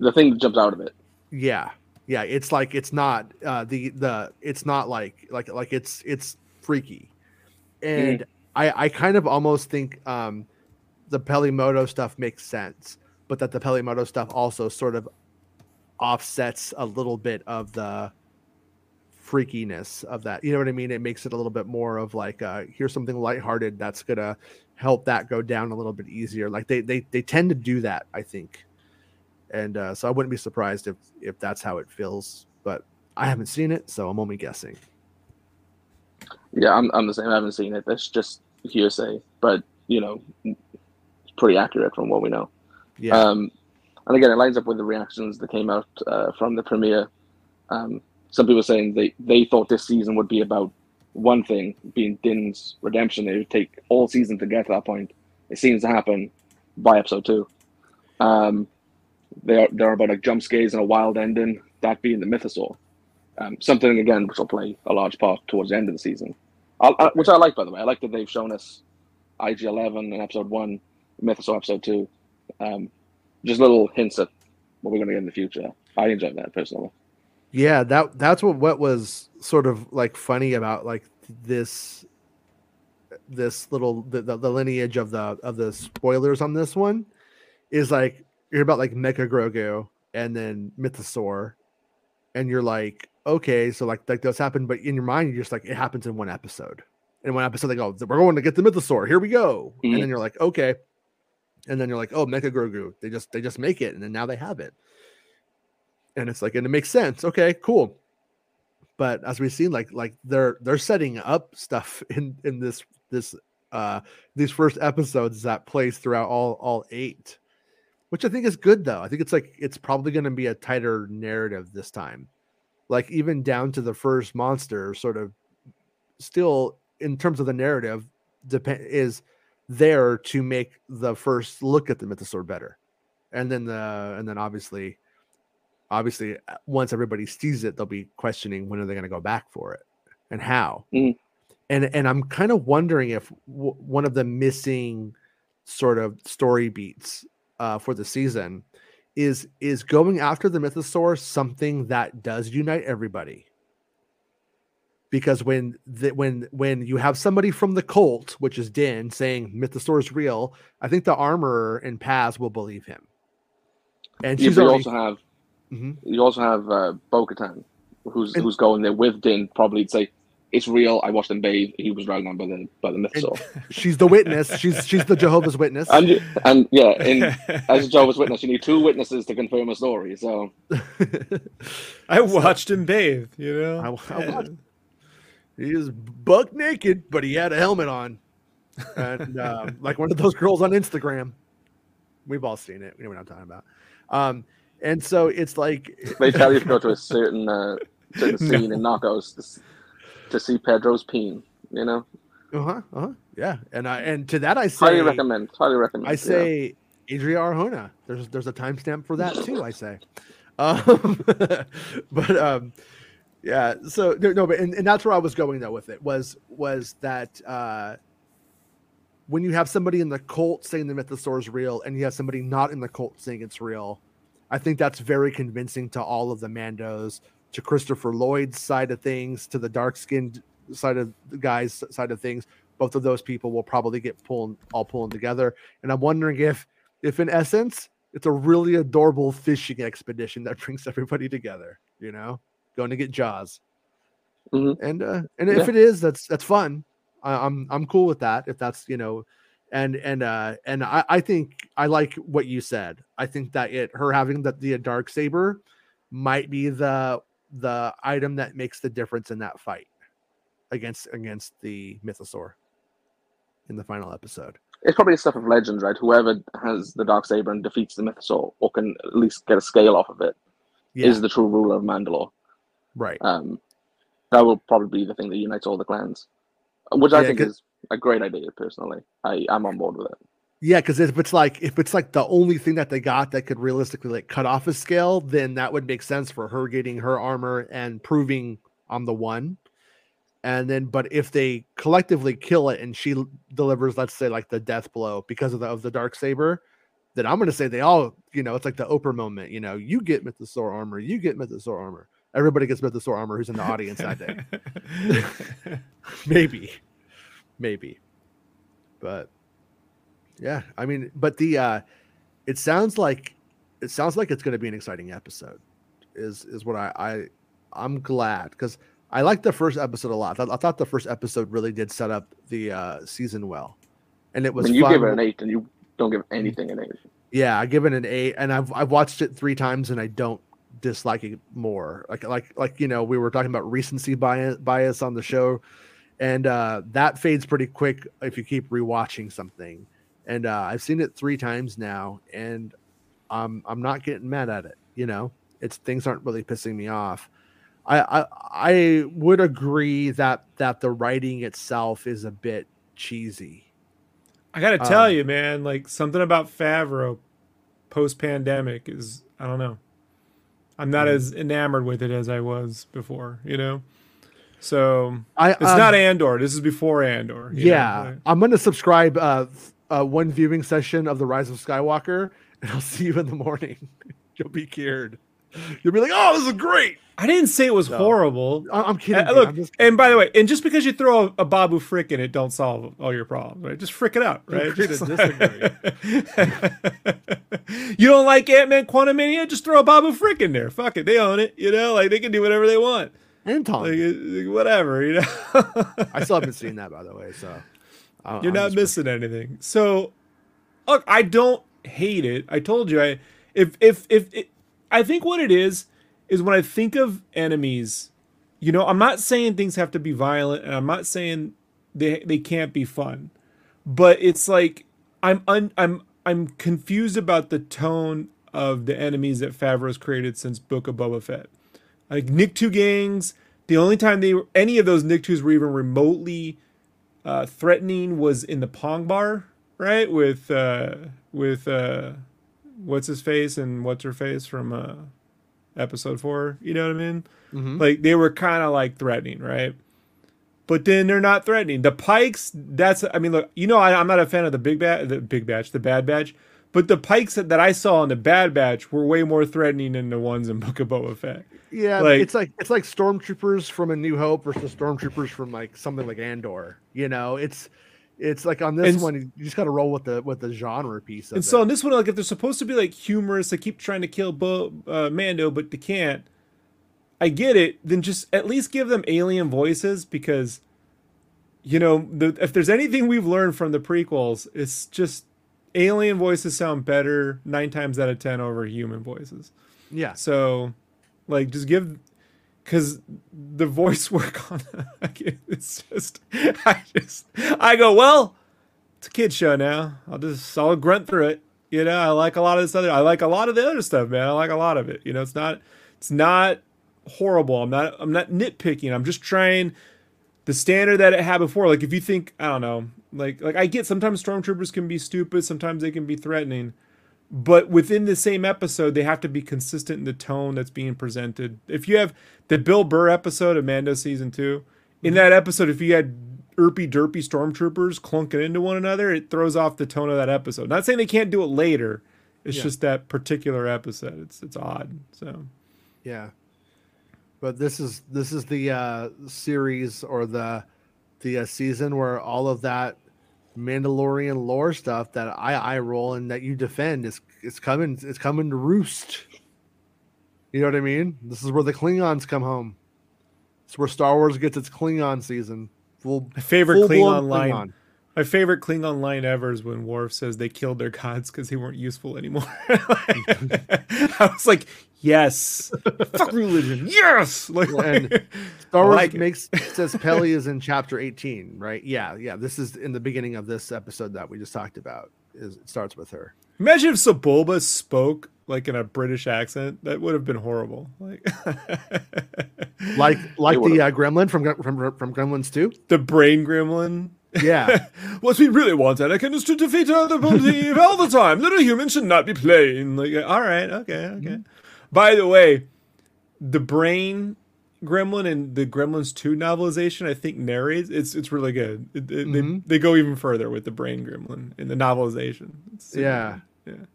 The thing that jumps out of it. Yeah, yeah. It's like it's not uh, the the. It's not like like like it's it's freaky, and mm. I I kind of almost think um, the Peli Moto stuff makes sense. But that the Peli Moto stuff also sort of offsets a little bit of the freakiness of that. You know what I mean? It makes it a little bit more of like, uh, here's something lighthearted that's going to help that go down a little bit easier. Like they they they tend to do that, I think. And uh, so I wouldn't be surprised if, if that's how it feels. But I haven't seen it, so I'm only guessing. Yeah, I'm, I'm the same. I haven't seen it. That's just hearsay. But, you know, it's pretty accurate from what we know. Yeah. Um, and again, it lines up with the reactions that came out uh, from the premiere. Um, some people saying they, they thought this season would be about one thing, being Din's redemption. They would take all season to get to that point. It seems to happen by episode two. Um, they are, they're about like jump scares and a wild ending, that being the Mythosaur. Um, something, again, which will play a large part towards the end of the season. I, I, which I like, by the way. I like that they've shown us I G eleven in episode one, Mythosaur episode two. Um, just little hints at what we're going to get in the future. I enjoyed that personally. Yeah, that that's what, what was sort of like funny about like this this little the, the, the lineage of the of the spoilers on this one is like you're about like Mecha Grogu and then Mythosaur, and you're like okay, so like like those happen, but in your mind you're just like it happens in one episode. In one episode they go we're going to get the Mythosaur. Here we go, mm-hmm. and then you're like okay. And then you're like, oh, Mecha Grogu. They just they just make it, and then now they have it. And it's like, and it makes sense. Okay, cool. But as we've seen, like like they're they're setting up stuff in in this this uh these first episodes that plays throughout all all eight, which I think is good though. I think it's like it's probably going to be a tighter narrative this time, like even down to the first monster sort of still in terms of the narrative depend is there to make the first look at the Mythosaur better, and then the and then obviously. Obviously, once everybody sees it, they'll be questioning when are they going to go back for it and how. Mm-hmm. And and I'm kind of wondering if w- one of the missing sort of story beats uh, for the season is is going after the Mythosaur something that does unite everybody. Because when the, when when you have somebody from the cult, which is Din, saying Mythosaur is real, I think the armorer in Paz will believe him. And she's yeah, already, also have. Mm-hmm. You also have uh, Bo-Katan, who's and, who's going there with Din, probably to say it's real. I watched him bathe. He was dragged on by the by the Mythosaur. She's the witness. She's she's the Jehovah's Witness. And you, and yeah, in, as a Jehovah's Witness, you need two witnesses to confirm a story. So I watched so, him bathe. You know, I, I watched. He was buck naked, but he had a helmet on, and uh, like one of those girls on Instagram. We've all seen it. We know what I'm talking about. Um, And so it's like they tell you to go to a certain, uh, certain scene no. in Narcos to, to see Pedro's peen, you know. Uh huh. Uh huh. Yeah. And I and to that I say highly recommend. Highly recommend. I say yeah. Adria Arjona. There's there's a timestamp for that too. I say, um, but um, yeah. So no, but and, and that's where I was going though with it was was that uh, when you have somebody in the cult saying the Mythosaur is real, and you have somebody not in the cult saying it's real. I think that's very convincing to all of the Mandos, to Christopher Lloyd's side of things, to the dark-skinned side of the guys' side of things. Both of those people will probably get pulling, all pulling together. And I'm wondering if, if in essence, it's a really adorable fishing expedition that brings everybody together. You know, going to get Jaws, mm-hmm. and uh, and yeah. if it is, that's that's fun. I, I'm I'm cool with that. If that's you know. And and uh and I, I think I like what you said. I think that it her having the, the Darksaber might be the the item that makes the difference in that fight against against the Mythosaur in the final episode. It's probably a stuff of legends, right? Whoever has the Darksaber and defeats the Mythosaur or can at least get a scale off of it yeah. is the true ruler of Mandalore. Right. Um, that will probably be the thing that unites all the clans. Which I yeah, think is a great idea personally. I, I'm on board with it. Yeah, because if it's like if it's like the only thing that they got that could realistically like cut off a scale, then that would make sense for her getting her armor and proving I'm the one. And then but if they collectively kill it and she delivers, let's say, like the death blow because of the of the Darksaber, then I'm gonna say they all, you know, it's like the Oprah moment, you know, you get Mythosaur armor, you get Mythosaur armor. Everybody gets Mythosaur armor who's in the audience that day. Maybe. Maybe. But yeah, I mean, but the uh it sounds like it sounds like it's gonna be an exciting episode, is is what I, I I'm glad because I liked the first episode a lot. I, I thought the first episode really did set up the uh season well. And it was when you fun. give it an eight and you don't give anything an eight. Yeah, I give it an eight and I've I've watched it three times and I don't dislike it more. Like like like you know, we were talking about recency bias bias on the show, and uh that fades pretty quick if you keep rewatching something. And uh I've seen it three times now, and I'm I'm not getting mad at it. You know, it's things aren't really pissing me off. I I, I would agree that that the writing itself is a bit cheesy. I gotta tell um, you, man, like something about Favreau post pandemic is I don't know. I'm not as enamored with it as I was before, you know? So I, um, it's not Andor. This is before Andor. Yeah. Know, right? I'm going to subscribe uh, uh, one viewing session of The Rise of Skywalker, and I'll see you in the morning. You'll be cured. You'll be like, oh, this is great. I didn't say it was no. horrible. I- I'm kidding. Uh, look, I'm just kidding. And by the way, and just because you throw a, a Babu Frick in it, don't solve all your problems, right? Just frick it out, right? You don't like Ant-Man Quantumania? Just throw a Babu Frick in there. Fuck it. They own it. You know, like they can do whatever they want. And Tom. Like, like, whatever, you know. I still haven't seen that, by the way. So I'll, You're I'm not missing pretty- anything. So, look, I don't hate it. I told you, I if, if, if, it, I think what it is, is when I think of enemies You know, I'm not saying things have to be violent, and I'm not saying they they can't be fun, but it's like I'm un, I'm I'm confused about the tone of the enemies that Favreau's created since Book of Boba Fett. Like Nick two gangs, the only time they were, any of those Nick twos were even remotely uh, threatening was in the Pong Bar, right? With uh, with uh, what's his face and what's her face from uh, Episode Four. You know what I mean? Mm-hmm. Like they were kind of like threatening, right? But then they're not threatening. The Pikes, that's, I mean, look, you know, I, I'm not a fan of the Big Batch, the Big Batch, the Bad Batch, but the Pikes that, that I saw in the Bad Batch were way more threatening than the ones in Book of Boba Fett. Yeah, like, it's like it's like stormtroopers from A New Hope versus stormtroopers from like something like Andor. You know, it's it's like on this and, one, you just got to roll with the with the genre piece. Of and it. So on this one, like if they're supposed to be like humorous, they keep trying to kill Bo, uh, Mando, but they can't. I get it, then just at least give them alien voices because, you know, the, if there's anything we've learned from the prequels, it's just alien voices sound better nine times out of ten over human voices. Yeah. So, like, just give, because the voice work on it, it's just, I just, I go, well, it's a kid's show now. I'll just, I'll grunt through it. You know, I like a lot of this other, I like a lot of the other stuff, man. I like a lot of it. You know, it's not, it's not, horrible. I'm not I'm not nitpicking. I'm just trying the standard that it had before. Like if you think, I don't know, like like I get sometimes stormtroopers can be stupid, sometimes they can be threatening. But within the same episode, they have to be consistent in the tone that's being presented. If you have the Bill Burr episode of Mando season two, in that episode, if you had irpy derpy stormtroopers clunking into one another, it throws off the tone of that episode. Not saying they can't do it later. It's yeah. just that particular episode. It's it's odd. So yeah. But this is this is the uh, series or the the uh, season where all of that Mandalorian lore stuff that I eye roll and that you defend is it's coming it's coming to roost. You know what I mean? This is where the Klingons come home. It's where Star Wars gets its Klingon season. Full, my favorite Klingon line. Klingon. My favorite Klingon line ever is when Worf says they killed their gods because they weren't useful anymore. I was like, yes, fuck religion, yes. Like, and Star Wars like makes it. Says Peli is in chapter eighteen, right? Yeah, yeah. This is in the beginning of this episode that we just talked about. Is it starts with her? Imagine if Sebulba spoke like in a British accent. That would have been horrible. Like, like, like the uh, Gremlin from from from Gremlins two, the brain Gremlin. Yeah. What we really want, Anakin, is to defeat the Boonta Eve all the time. Little humans should not be playing. Like, all right, okay, okay. Mm-hmm. By the way, the brain Gremlin in the Gremlins two novelization, I think, narrates. It's it's really good. It, it, mm-hmm. they, they go even further with the brain Gremlin in the novelization. Yeah, good.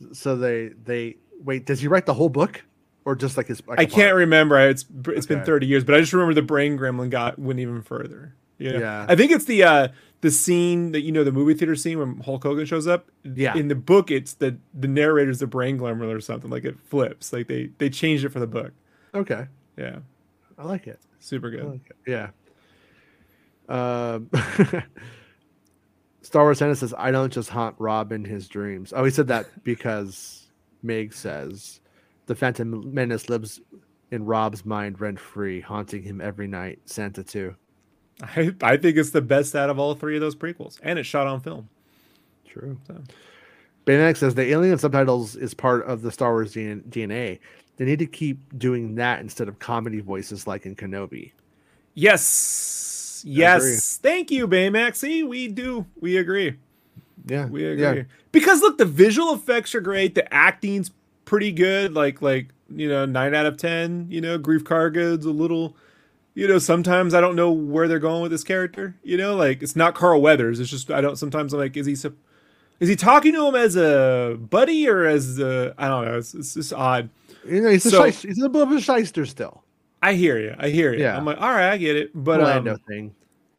Yeah. So they they wait. Does he write the whole book? Or just like his? Like I can't remember. It's it's okay. been thirty years, but I just remember the brain Gremlin got went even further. Yeah. yeah, I think it's the uh, the scene that, you know, the movie theater scene when Hulk Hogan shows up. Yeah, in the book, it's the the narrator's the brain Gremlin or something. Like it flips. Like they they changed it for the book. Okay. Yeah, I like it. Super good. Like it. Yeah. Um, Star Wars Santa says, "I don't just haunt Rob in his dreams." Oh, he said that because Meg says the Phantom Menace lives in Rob's mind rent free, haunting him every night. Santa too. I, I think it's the best out of all three of those prequels, and it's shot on film. True. So. Baymax says the alien subtitles is part of the Star Wars D N A. They need to keep doing that instead of comedy voices like in Kenobi. Yes, yes. Thank you, Baymax. See, we do. We agree. Yeah, we agree. Yeah. Because look, the visual effects are great. The acting's pretty good. Like, like you know, nine out of ten. You know, Grief Karga's a little. You know, sometimes I don't know where they're going with this character. You know, like it's not Carl Weathers. It's just I don't. Sometimes I'm like, is he, is he talking to him as a buddy or as a I don't know. It's, it's just odd. You know, he's so, a shyster, he's a bit of a shyster still. I hear you. I hear you. Yeah. I'm like, all right, I get it. But Orlando um, thing,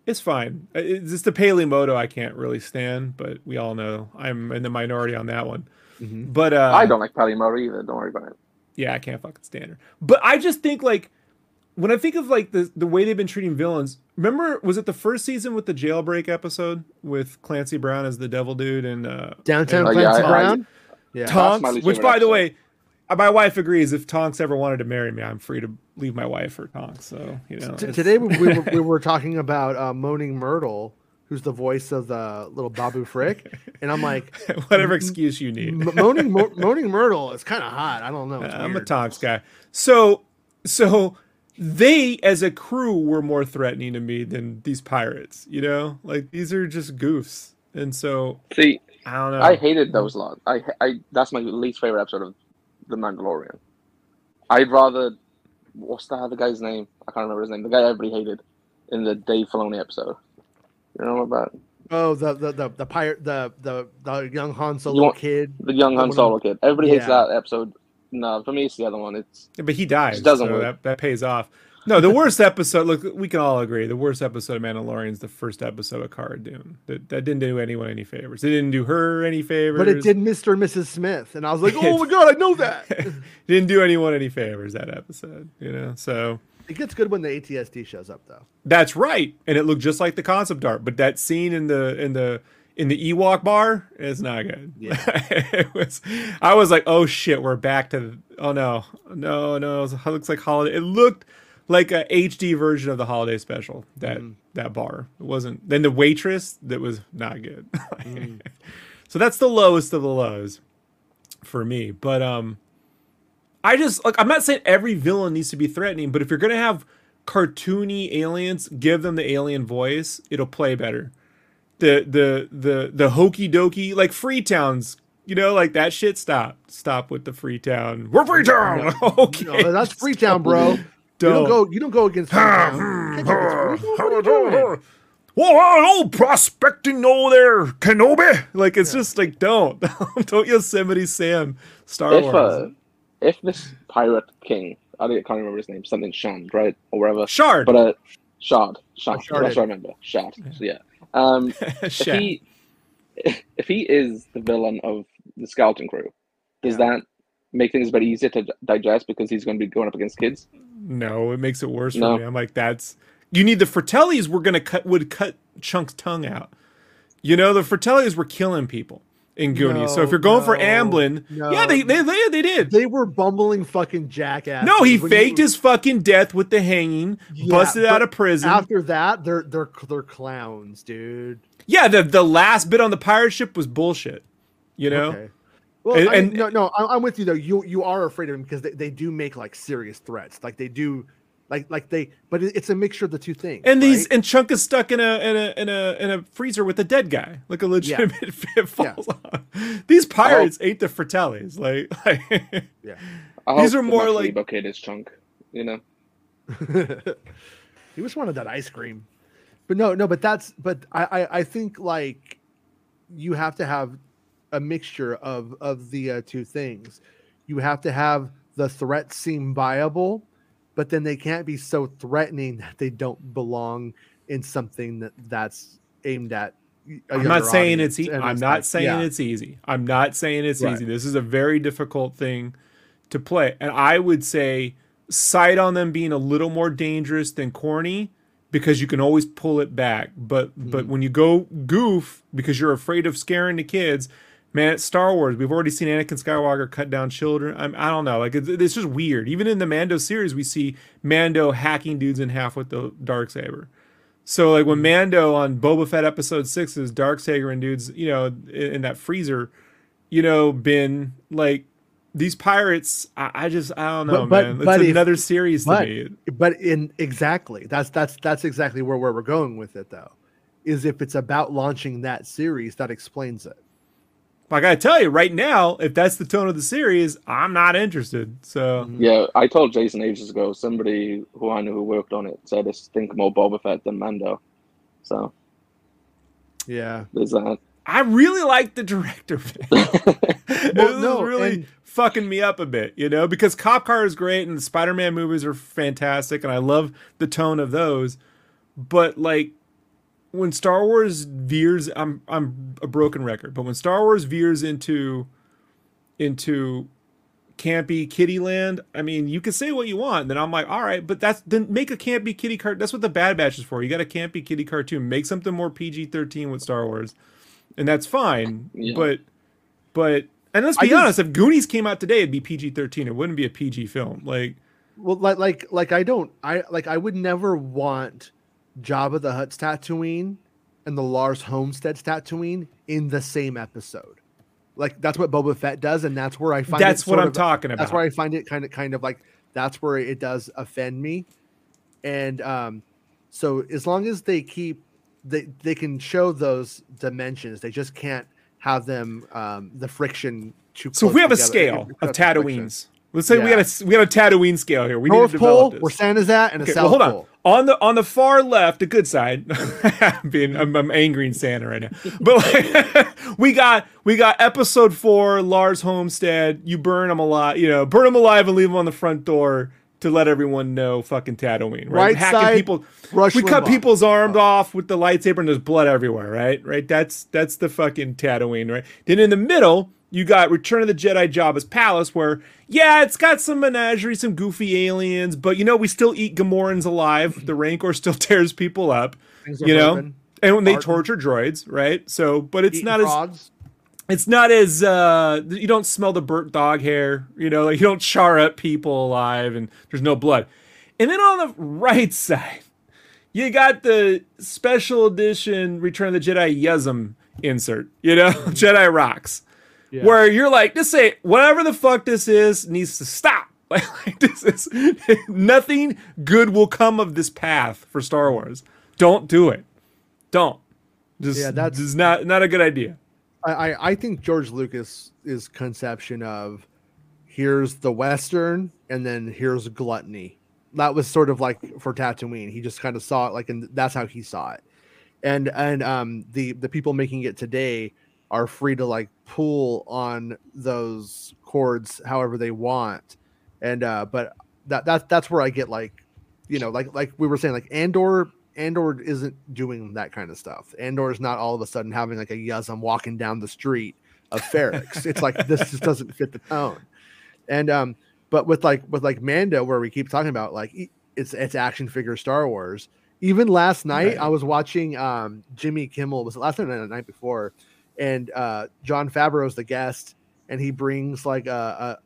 it's fine. It's just the Peli Moto I can't really stand, but we all know I'm in the minority on that one. Mm-hmm. But uh, I don't like Peli Moto either. Don't worry about it. Yeah, I can't fucking stand her. But I just think like. When I think of like the, the way they've been treating villains, remember, was it the first season with the jailbreak episode with Clancy Brown as the devil dude and uh, Downtown and, Clancy uh, yeah, Brown? I, yeah. Tonks, which by the way, my wife agrees if Tonks ever wanted to marry me, I'm free to leave my wife or Tonks. So you know. T- today we, we, were, we were talking about uh, Moaning Myrtle, who's the voice of the little Babu Frick, and I'm like, whatever excuse you need. Moaning, Mo- Moaning Myrtle is kind of hot. I don't know. It's uh, I'm a Tonks guy. So, so they as a crew were more threatening to me than these pirates. You know, like these are just goofs, and so see, I don't know. I hated those lot. I, I that's my least favorite episode of The Mandalorian. I'd rather what's the other guy's name? I can't remember his name. The guy everybody hated in the Dave Filoni episode. You know about? Oh, the the the the pirate, the the the young Han Solo want, kid, the young Han Solo kid. Everybody yeah. hates that episode. No, for me it's the other one. It's yeah, but he dies. It doesn't so work. That, that pays off. No, the worst episode. Look, we can all agree the worst episode of Mandalorian is the first episode of Cara Dune. That that didn't do anyone any favors. It didn't do her any favors. But it did Mister and Missus Smith, and I was like, oh my god, I know that. Didn't do anyone any favors that episode. You know, so. It gets good when the A T S D shows up, though. That's right, and it looked just like the concept art. But that scene in the in the in the Ewok bar is not good. Yeah. It was. I was like, oh shit, we're back to. Oh no, no, no. It looks like holiday. It looked like a H D version of the holiday special. That mm. that bar. It wasn't. Then the waitress that was not good. mm. So that's the lowest of the lows for me. But um. I just like I'm not saying every villain needs to be threatening, but if you're gonna have cartoony aliens, give them the alien voice. It'll play better. The the the the hokey dokey like Freetown's, you know, like that shit. Stop, stop with the Freetown. We're Freetown. No, okay, no, that's Freetown, bro. Don't. You don't go. You don't go against Freetown. You can't do this. What are you doing? Well, I don't know, prospecting over there, Kenobi. Like it's yeah. just like don't don't Yosemite Sam Star if, Wars. Uh, If this pirate king, I can't remember his name, something Shand, right? Or wherever. Shard. But uh, Shard. Shard. Oh, That's what I remember. Shard. Yeah. So, yeah. Um, if, he, if he is the villain of the skeleton crew, does yeah. that make things a bit easier to digest because he's going to be going up against kids? No, it makes it worse no. for me. I'm like, that's. You need the Fratellis were going to cut, would cut Chunk's tongue out. You know, the Fratellis were killing people. In Goonies, no, so if you're going no, for Amblin, no. yeah, they, they they they did. They were bumbling fucking jackasses. No, he faked you... his fucking death with the hanging, yeah, busted out of prison. After that, they're they're they're clowns, dude. Yeah, the the last bit on the pirate ship was bullshit. You know. Okay. Well, and, I, and no, no, I'm with you though. You you are afraid of him because they, they do make like serious threats, like they do. Like, like they, but it's a mixture of the two things. And these, right? and Chunk is stuck in a in a in a in a freezer with a dead guy, like a legitimate yeah. fit falls yeah. off. These pirates hope, ate the Fratellis, like, like yeah. I these are more like okay, this Chunk, you know. He just wanted that ice cream, but no, no, but that's but I, I, I think like you have to have a mixture of of the uh, two things. You have to have the threat seem viable. But then they can't be so threatening that they don't belong in something that, that's aimed at. I'm not saying it's easy. I'm not saying it's easy. I'm not saying it's easy. This is a very difficult thing to play. And I would say side on them being a little more dangerous than corny because you can always pull it back. But mm. but when you go goof because you're afraid of scaring the kids, man, it's Star Wars. We've already seen Anakin Skywalker cut down children. I'm, I don't know. Like it's, it's just weird. Even in the Mando series, we see Mando hacking dudes in half with the Darksaber. So like when Mando on Boba Fett episode six is Darksaber and dudes, you know, in, in that freezer, you know, been like these pirates. I, I just I don't know, but, but, man. It's but another if, series but, to me. But in exactly that's that's that's exactly where, where we're going with it though, is if it's about launching that series, that explains it. I gotta tell you right now, if that's the tone of the series, I'm not interested. So yeah, I told Jason ages ago. Somebody who I knew who worked on it said it's think more Boba Fett than Mando. So yeah, there's that. I really like the director. well, it was no, really and... fucking me up a bit, you know, because Cop Car is great and the Spider-Man movies are fantastic, and I love the tone of those. But like. When Star Wars veers, I'm I'm a broken record, but when Star Wars veers into into campy kiddie land, I mean, you can say what you want, and then I'm like, all right, but that's then make a campy kiddie cart. That's what the Bad Batch is for. You got a campy kiddie cartoon, make something more P G thirteen with Star Wars, and that's fine. Yeah. But but and let's be I honest, just, if Goonies came out today, it'd be P G thirteen. It wouldn't be a P G film. Like Well, like, like, like I don't, I like, I would never want Jabba the Hutt's Tatooine and the Lars Homestead's Tatooine in the same episode. Like, that's what Boba Fett does, and that's where I find that's it what I'm of, talking about. That's where I find it kind of, kind of like that's where it does offend me. And um, so as long as they keep, they they can show those dimensions, they just can't have them um, the friction too. So if we have together, a scale of Tatooines. Let's say yeah. we had a we had a Tatooine scale here. We North need to Pole, develop this. Where Santa's at, and okay, a South well, hold on. Pole. On the on the far left, the good side. I'm being I'm, I'm angry in Santa right now. But like, we got we got episode four, Lars Homestead. You burn them alive, you know, burn them alive and leave them on the front door to let everyone know fucking Tatooine. Right, right hacking side, people. Rush we cut people's arms oh. off with the lightsaber, and there's blood everywhere. Right, right. That's that's the fucking Tatooine. Right. Then in the middle. You got Return of the Jedi Jabba's Palace, where, yeah, it's got some menagerie, some goofy aliens, but, you know, we still eat Gamorans alive. The Rancor still tears people up, Things you know, open. and when Martin. they torture droids, right? So, but it's Eating not frogs. as, it's not as, uh, you don't smell the burnt dog hair, you know, like you don't char up people alive and there's no blood. And then on the right side, you got the special edition Return of the Jedi Yuzum insert, you know, Jedi Rocks. Yeah. Where you're like, just say whatever the fuck this is needs to stop. Like, like this is nothing good will come of this path for Star Wars. Don't do it. Don't. Just yeah, that's just not not a good idea. I I think George Lucas is conception of here's the Western and then here's gluttony. That was sort of like for Tatooine. He just kind of saw it like, and that's how he saw it. And and um the the people making it today are free to like pull on those cords however they want. And uh but that that that's where I get like, you know, like like we were saying, like Andor Andor isn't doing that kind of stuff. Andor is not all of a sudden having like a Yuzum walking down the street of Ferrix. It's like this just doesn't fit the tone. And um but with like with like Mando, where we keep talking about like it's it's action figure Star Wars. Even last night right. I was watching um Jimmy Kimmel, was it last night or the night before? And uh, Jon Favreau's the guest, and he brings like a,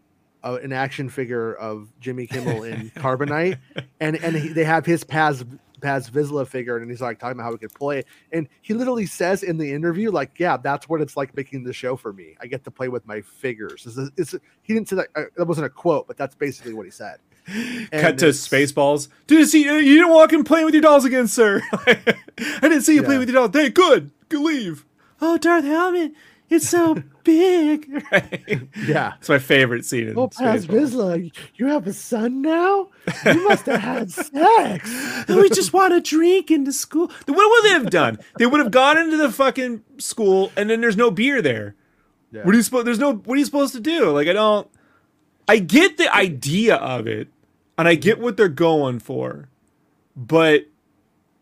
a, a an action figure of Jimmy Kimmel in Carbonite, and and he, they have his Paz Paz Vizsla figure, and he's like talking about how we could play. And he literally says in the interview, like, "Yeah, that's what it's like making the show for me. I get to play with my figures." It's, it's, he didn't say that. Uh, that wasn't a quote, but that's basically what he said. And cut to Spaceballs. Did you see? Uh, you didn't walk in playing with your dolls again, sir. I didn't see you yeah. playing with your dolls. Hey, good, good leave. Oh, Darth Helmet, it's so big. Right? Yeah. It's my favorite scene in oh, Paz Vizsla, you have a son now? You must have had sex. We just want to drink into school. What would they have done? They would have gone into the fucking school, and then there's no beer there. Yeah. What are you supposed there's no what are you supposed to do? Like I don't I get the idea of it, and I get what they're going for, but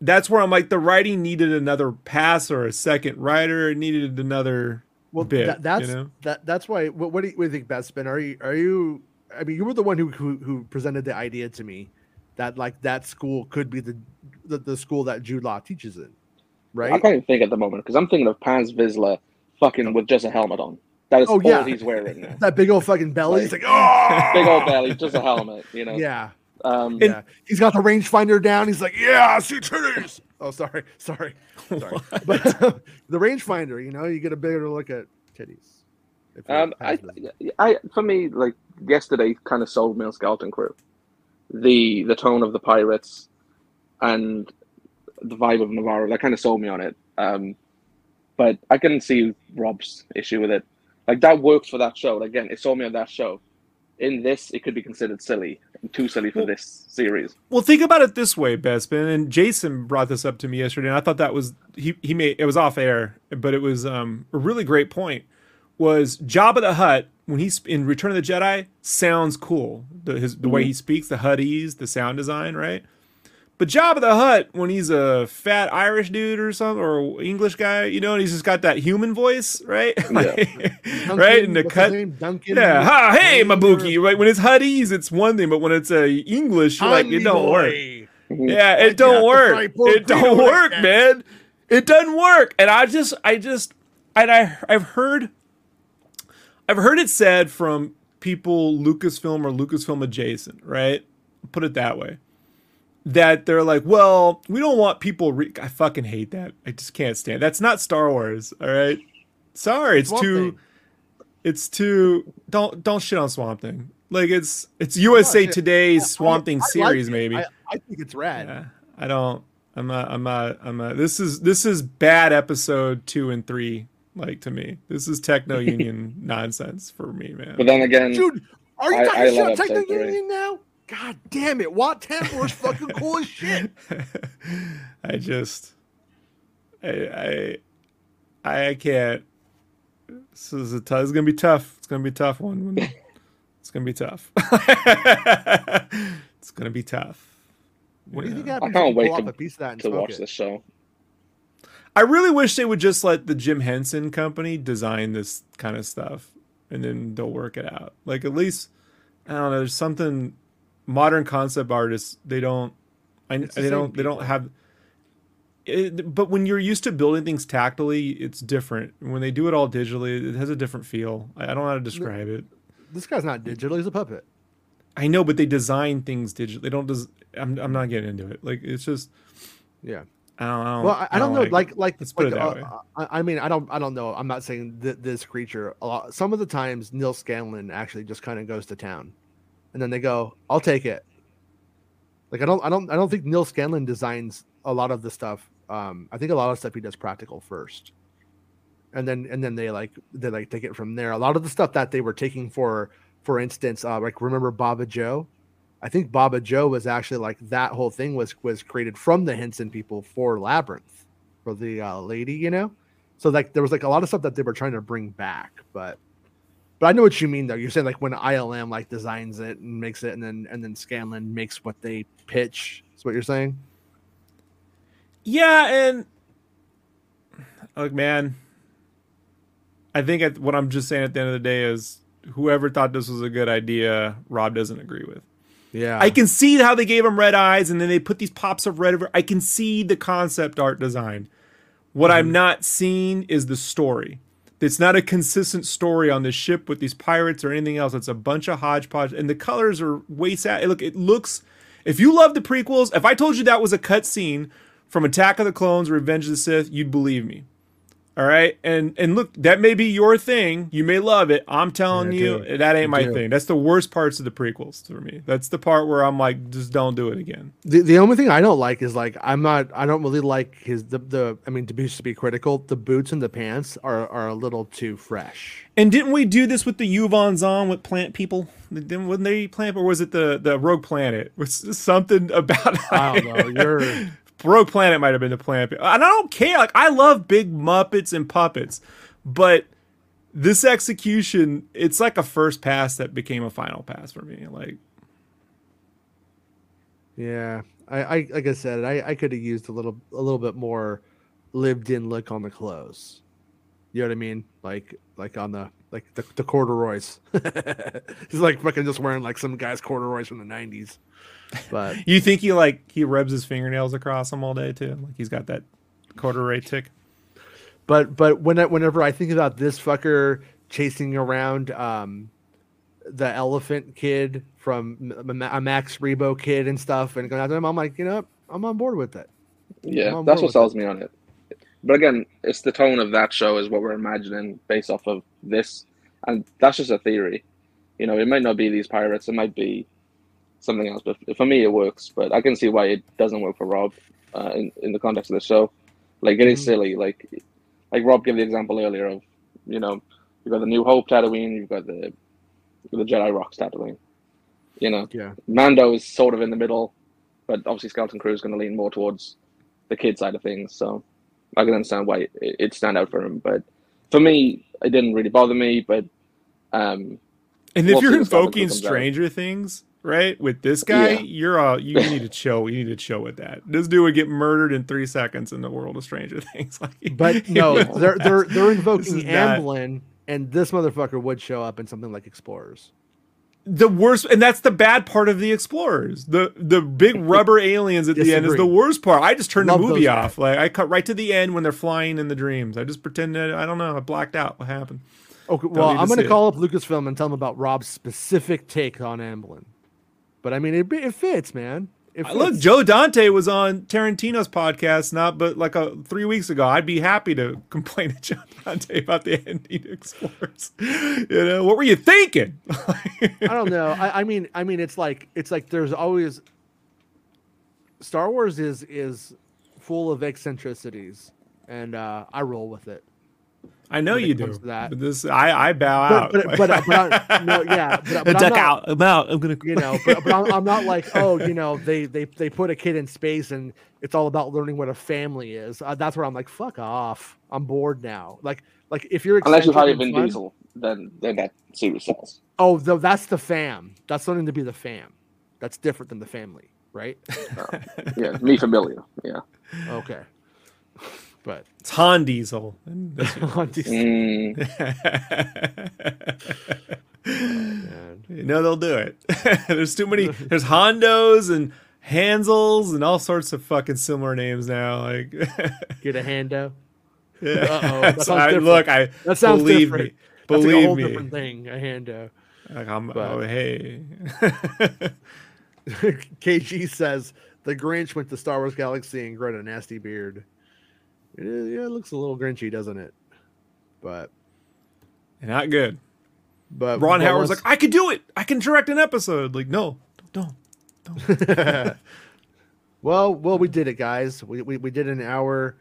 that's where I'm like, the writing needed another pass or a second writer. It needed another well, bit. That, that's you know? that, that's why. What, what, do you, what do you think, Bespin? Are you are you? I mean, you were the one who who, who presented the idea to me that like that school could be the the, the school that Jude Law teaches in, right? I can't even think at the moment because I'm thinking of Paz Vizsla fucking with just a helmet on. That is oh, all yeah. he's wearing. Now. That big old fucking belly. Like, he's like, oh, big old belly, just a helmet. You know? Yeah. Um, yeah. He's got the rangefinder down. He's like, yeah, I see titties. Oh, sorry, sorry, sorry. But uh, the rangefinder, you know, you get a bigger look at titties. Um, I, I, for me, like yesterday, kind of sold Neil Scanlon crew. The the tone of the pirates and the vibe of Navarro, that kind of sold me on it. Um, but I couldn't see Rob's issue with it. Like that works for that show. Again, it sold me on that show. In this, it could be considered silly, too silly for well, this series. Well, think about it this way, Bespin, and Jason brought this up to me yesterday, and I thought that was he he made it was off air, but it was um, a really great point. Was Jabba the Hutt when he's in Return of the Jedi sounds cool, the his, the mm-hmm. way he speaks, the Huttese, the sound design, right? But Jabba the Hutt when he's a fat Irish dude or something or English guy, you know, and he's just got that human voice, right? Yeah. like, Duncan, right, and the cut, Duncan, yeah. Ha, hey, Mabuki, right? When it's Huttese, it's one thing, but when it's a uh, English, you're like, it don't work. Yeah, it don't work. It don't work, man. It doesn't work. And I just, I just, and I, I've heard, I've heard it said from people Lucasfilm or Lucasfilm adjacent, right? put it that way. That they're like, well, we don't want people. Re- I fucking hate that. I just can't stand it. That's not Star Wars. All right. Sorry. It's swamp too. Thing. It's too. Don't don't shit on Swamp Thing. Like it's it's U S A Today's Swamp Thing series. Maybe. I, I think it's rad. Yeah, I don't. I'm not. I'm not. I'm not. This is this is bad episode two and three. Like to me, this is Techno Union nonsense for me, man. But then again, dude, are you talking shit on Techno Union now? God damn it! Watt Temple is fucking cool as shit. I just, I, I, I can't. This is a t- It's gonna be tough. It's gonna be a tough one. It's gonna be tough. It's gonna be tough. What do you think? I can't wait to, a piece of that to watch it. This show. I really wish they would just let the Jim Henson Company design this kind of stuff, and then they'll work it out. Like at least, I don't know. There's something. Modern concept artists, they don't, I, the they don't, people. they don't have. It, but when you're used to building things tactily, it's different. When they do it all digitally, it has a different feel. I, I don't know how to describe the, it. This guy's not digital; he's a puppet. I know, but they design things digitally. They don't. Des, I'm, I'm not getting into it. Like it's just, yeah. I don't, I don't, well, I, I don't know. Like, like, like let's put like, it that uh, way. I, I mean, I don't, I don't know. I'm not saying th- this creature. A lot, some of the times, Neil Scanlon actually just kind of goes to town. And then they go, I'll take it. Like I don't, I don't, I don't think Neil Scanlon designs a lot of the stuff. Um, I think a lot of stuff he does practical first, and then and then they like they like take it from there. A lot of the stuff that they were taking for, for instance, uh, like remember Baba Joe? I think Baba Joe was actually like that whole thing was was created from the Henson people for Labyrinth, for the uh, lady, you know. So like there was like a lot of stuff that they were trying to bring back, but. But I know what you mean, though. You're saying like when I L M like designs it and makes it, and then and then Scanlan makes what they pitch. Is what you're saying? Yeah, and like man, I think I, what I'm just saying at the end of the day is whoever thought this was a good idea, Rob doesn't agree with. Yeah, I can see how they gave him red eyes, and then they put these pops of red. Over. I can see the concept art design. What mm. I'm not seeing is the story. It's not a consistent story on this ship with these pirates or anything else. It's a bunch of hodgepodge, and the colors are way sad. Look, it looks. If you love the prequels, if I told you that was a cutscene from Attack of the Clones or Revenge of the Sith, you'd believe me. All right, and and look, that may be your thing. You may love it. I'm telling yeah, you, that ain't I my do. thing. That's the worst parts of the prequels for me. That's the part where I'm like, just don't do it again. The the only thing I don't like is like I'm not. I don't really like his the the. I mean, to be to be critical, the boots and the pants are, are a little too fresh. And didn't we do this with the Yuvon Zahn with plant people? Didn't wouldn't they eat plant, or was it the the Rogue Planet? Was something about? I don't know. You're. Rogue Planet might have been the plan. And I don't care. Like I love big Muppets and puppets, but this execution, it's like a first pass that became a final pass for me. Like, yeah, I, I like I said, I, I could have used a little, a little bit more lived in look on the clothes. You know what I mean? Like, like on the, like the, the corduroys. He's like fucking just wearing like some guy's corduroys from the nineties. But you think he like he rubs his fingernails across them all day too, like he's got that corduroy tick. But but when I, whenever I think about this fucker chasing around um, the elephant kid from a Max Rebo kid and stuff, and going after him, I'm like, you know, I'm on board with it. Yeah, that's what sells it. me on it. But again, it's the tone of that show is what we're imagining based off of this, and that's just a theory. You know, it might not be these pirates; it might be. Something else, but for me it works. But I can see why it doesn't work for Rob uh, in in the context of the show. Like it is mm-hmm. silly. Like like Rob gave the example earlier of, you know, you've got the New Hope Tatooine, you've got the the Jedi Rocks Tatooine. You know, yeah. Mando is sort of in the middle, but obviously Skeleton Crew is going to lean more towards the kid side of things. So I can understand why it, it stand out for him. But for me, it didn't really bother me. But um, and if you're invoking Stranger out. Things. Right with this guy, yeah. you're all you need to chill. You need to chill with that. This dude would get murdered in three seconds in the world of Stranger Things. Like, but no, they're they're they're invoking Amblin, not... and this motherfucker would show up in something like Explorers. The worst, and that's the bad part of the Explorers. The the big rubber aliens at Disagree. the end is the worst part. I just turned Love the movie off. Guys. Like I cut right to the end when they're flying in the dreams. I just pretended I don't know. I blacked out. What happened? Okay, well I'm gonna call it. up Lucasfilm and tell them about Rob's specific take on Amblin. But I mean, it it fits, man. It fits. Look, Joe Dante was on Tarantino's podcast, not but like a three weeks ago. I'd be happy to complain to Joe Dante about the ending Explorers. You know, what were you thinking? I don't know. I, I mean, I mean, it's like it's like there's always Star Wars is is full of eccentricities, and uh, I roll with it. I know you do. That. But this, I, I bow but, out. But, but, but, but I, no, yeah, but, but I'm duck not, out. I'm out. I'm gonna, you know. But, but I'm, I'm not like, oh, you know, they they they put a kid in space and it's all about learning what a family is. Uh, that's where I'm like, fuck off. I'm bored now. Like, like if you're unless you're Vin Diesel, then then that series sells. Oh, though that's the fam. That's learning to be the fam. That's different than the family, right? Uh, yeah, me familiar. Yeah. Okay. But it's Han Diesel. Han Diesel. Mm. Oh, you know they'll do it. There's too many. There's Hondos and Hansels and all sorts of fucking similar names now. Like get a Hando. Yeah. Uh-oh. That so I, look, I that sounds believe different. me. That's believe like a whole me. Different thing. A Hando. Like I'm. But, oh hey. K G says the Grinch went to Star Wars Galaxy and grew a nasty beard. It, yeah, it looks a little grinchy, doesn't it? But not good. But Ron but Howard's once... like, I could do it. I can direct an episode. Like, no, don't, don't. well, well, we did it, guys. We we, we did an hour.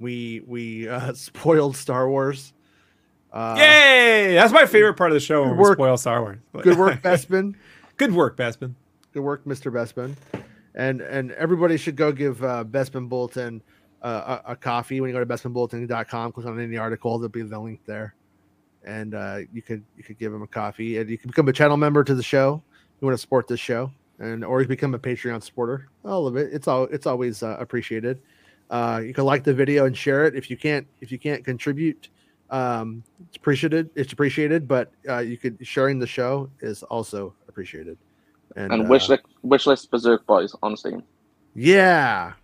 We we uh, spoiled Star Wars. Uh, Yay! That's my favorite part of the show when work. we spoil Star Wars. Good work, Bespin. Good work, Bespin. Good work, Mister Bespin. And and everybody should go give uh, Bespin Bulletin. Uh, a, a coffee when you go to bespin bulletin dot com, click on any article, there'll be the link there, and uh, you could you could give him a coffee, and you can become a channel member to the show. You want to support this show, and or you become a Patreon supporter. All of it, it's all it's always uh, appreciated. Uh, you can like the video and share it if you can't if you can't contribute. Um, it's appreciated. It's appreciated, but uh, you could sharing the show is also appreciated. And, and wish uh, wish list Berserk Boys on Steam. Yeah.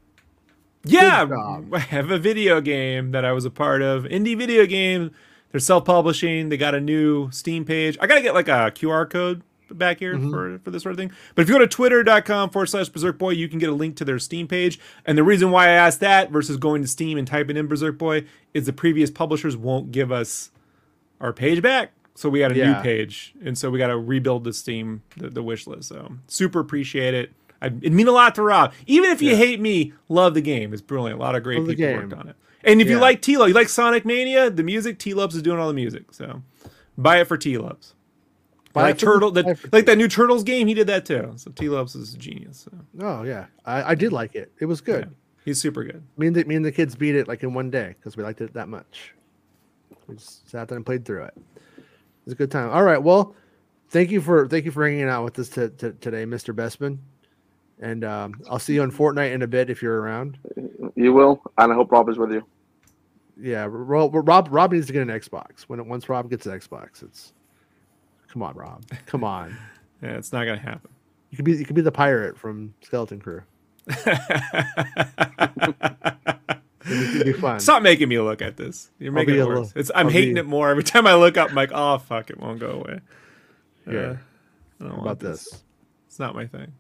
Yeah, I have a video game that I was a part of. Indie video game. They're self-publishing. They got a new Steam page. I got to get like a Q R code back here mm-hmm. for, for this sort of thing. But if you go to twitter.com forward slash Berserk Boy, you can get a link to their Steam page. And the reason why I asked that versus going to Steam and typing in Berserk Boy is the previous publishers won't give us our page back. So we got a yeah. new page. And so we got to rebuild the Steam, the, the wish list. So super appreciate it. It mean a lot to Rob. Even if you yeah. hate me, love the game. It's brilliant. A lot of great people game. worked on it. And if yeah. you like T-Lubs, you like Sonic Mania, the music, T-Lubs is doing all the music. So buy it for T-Lubs. Buy like Turtle, the, like that new Turtles game, he did that too. So T-Lubs is a genius. So. Oh, yeah. I, I did like it. It was good. Yeah. He's super good. Me and, the, me and the kids beat it like in one day because we liked it that much. We just sat there and played through it. It was a good time. All right. Well, thank you for thank you for hanging out with us t- t- today, Mister Bespin. And um, I'll see you on Fortnite in a bit if you're around. You will, and I hope Rob is with you. Yeah, Rob. Rob, Rob needs to get an Xbox. When it, once Rob gets an Xbox, it's come on, Rob. Come on. Yeah, it's not gonna happen. You could be you could be the pirate from Skeleton Crew. It'd be fun. Stop making me look at this. You're making it worse. It's, I'm I'll hating be... it more every time I look up. I'm like, oh fuck, it won't go away. Yeah. Uh, I don't How about this? this. It's not my thing.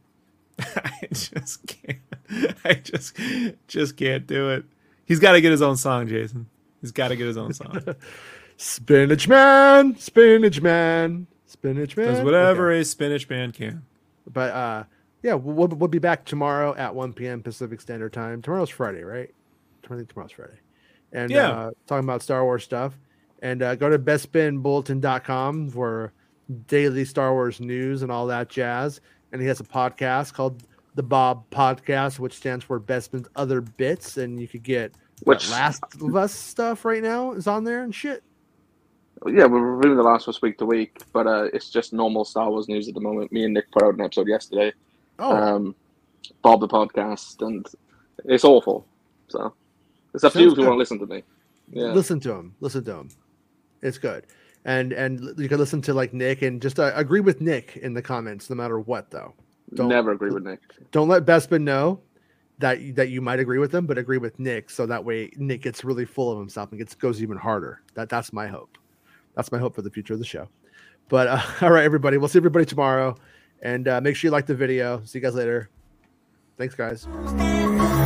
I just can't. I just just can't do it. He's got to get his own song, Jason. He's got to get his own song. Spinach man, spinach man, spinach man. Does whatever okay. a spinach man can. But uh, yeah, we'll we'll be back tomorrow at one p.m. Pacific Standard Time. Tomorrow's Friday, right? I think tomorrow's Friday. And yeah. uh, talking about Star Wars stuff. And uh, go to bespin bulletin dot com for daily Star Wars news and all that jazz. And he has a podcast called The Bob Podcast, which stands for Bespin's Other Bits. And you could get which what, Last of Us stuff right now is on there and shit. Yeah, we're reviewing The Last of Us week to week, but uh, it's just normal Star Wars news at the moment. Me and Nick put out an episode yesterday. Oh. Um, Bob the Podcast, and it's awful. So it's up Sounds to you if you want to listen to me. Yeah. Listen to him. Listen to him. It's good. And and you can listen to like Nick and just uh, agree with Nick in the comments, no matter what. Though, don't, never agree with Nick. Don't let Bespin know that that you might agree with him, but agree with Nick so that way Nick gets really full of himself and gets goes even harder. That that's my hope. That's my hope for the future of the show. But uh, all right, everybody, we'll see everybody tomorrow. And uh, make sure you like the video. See you guys later. Thanks, guys.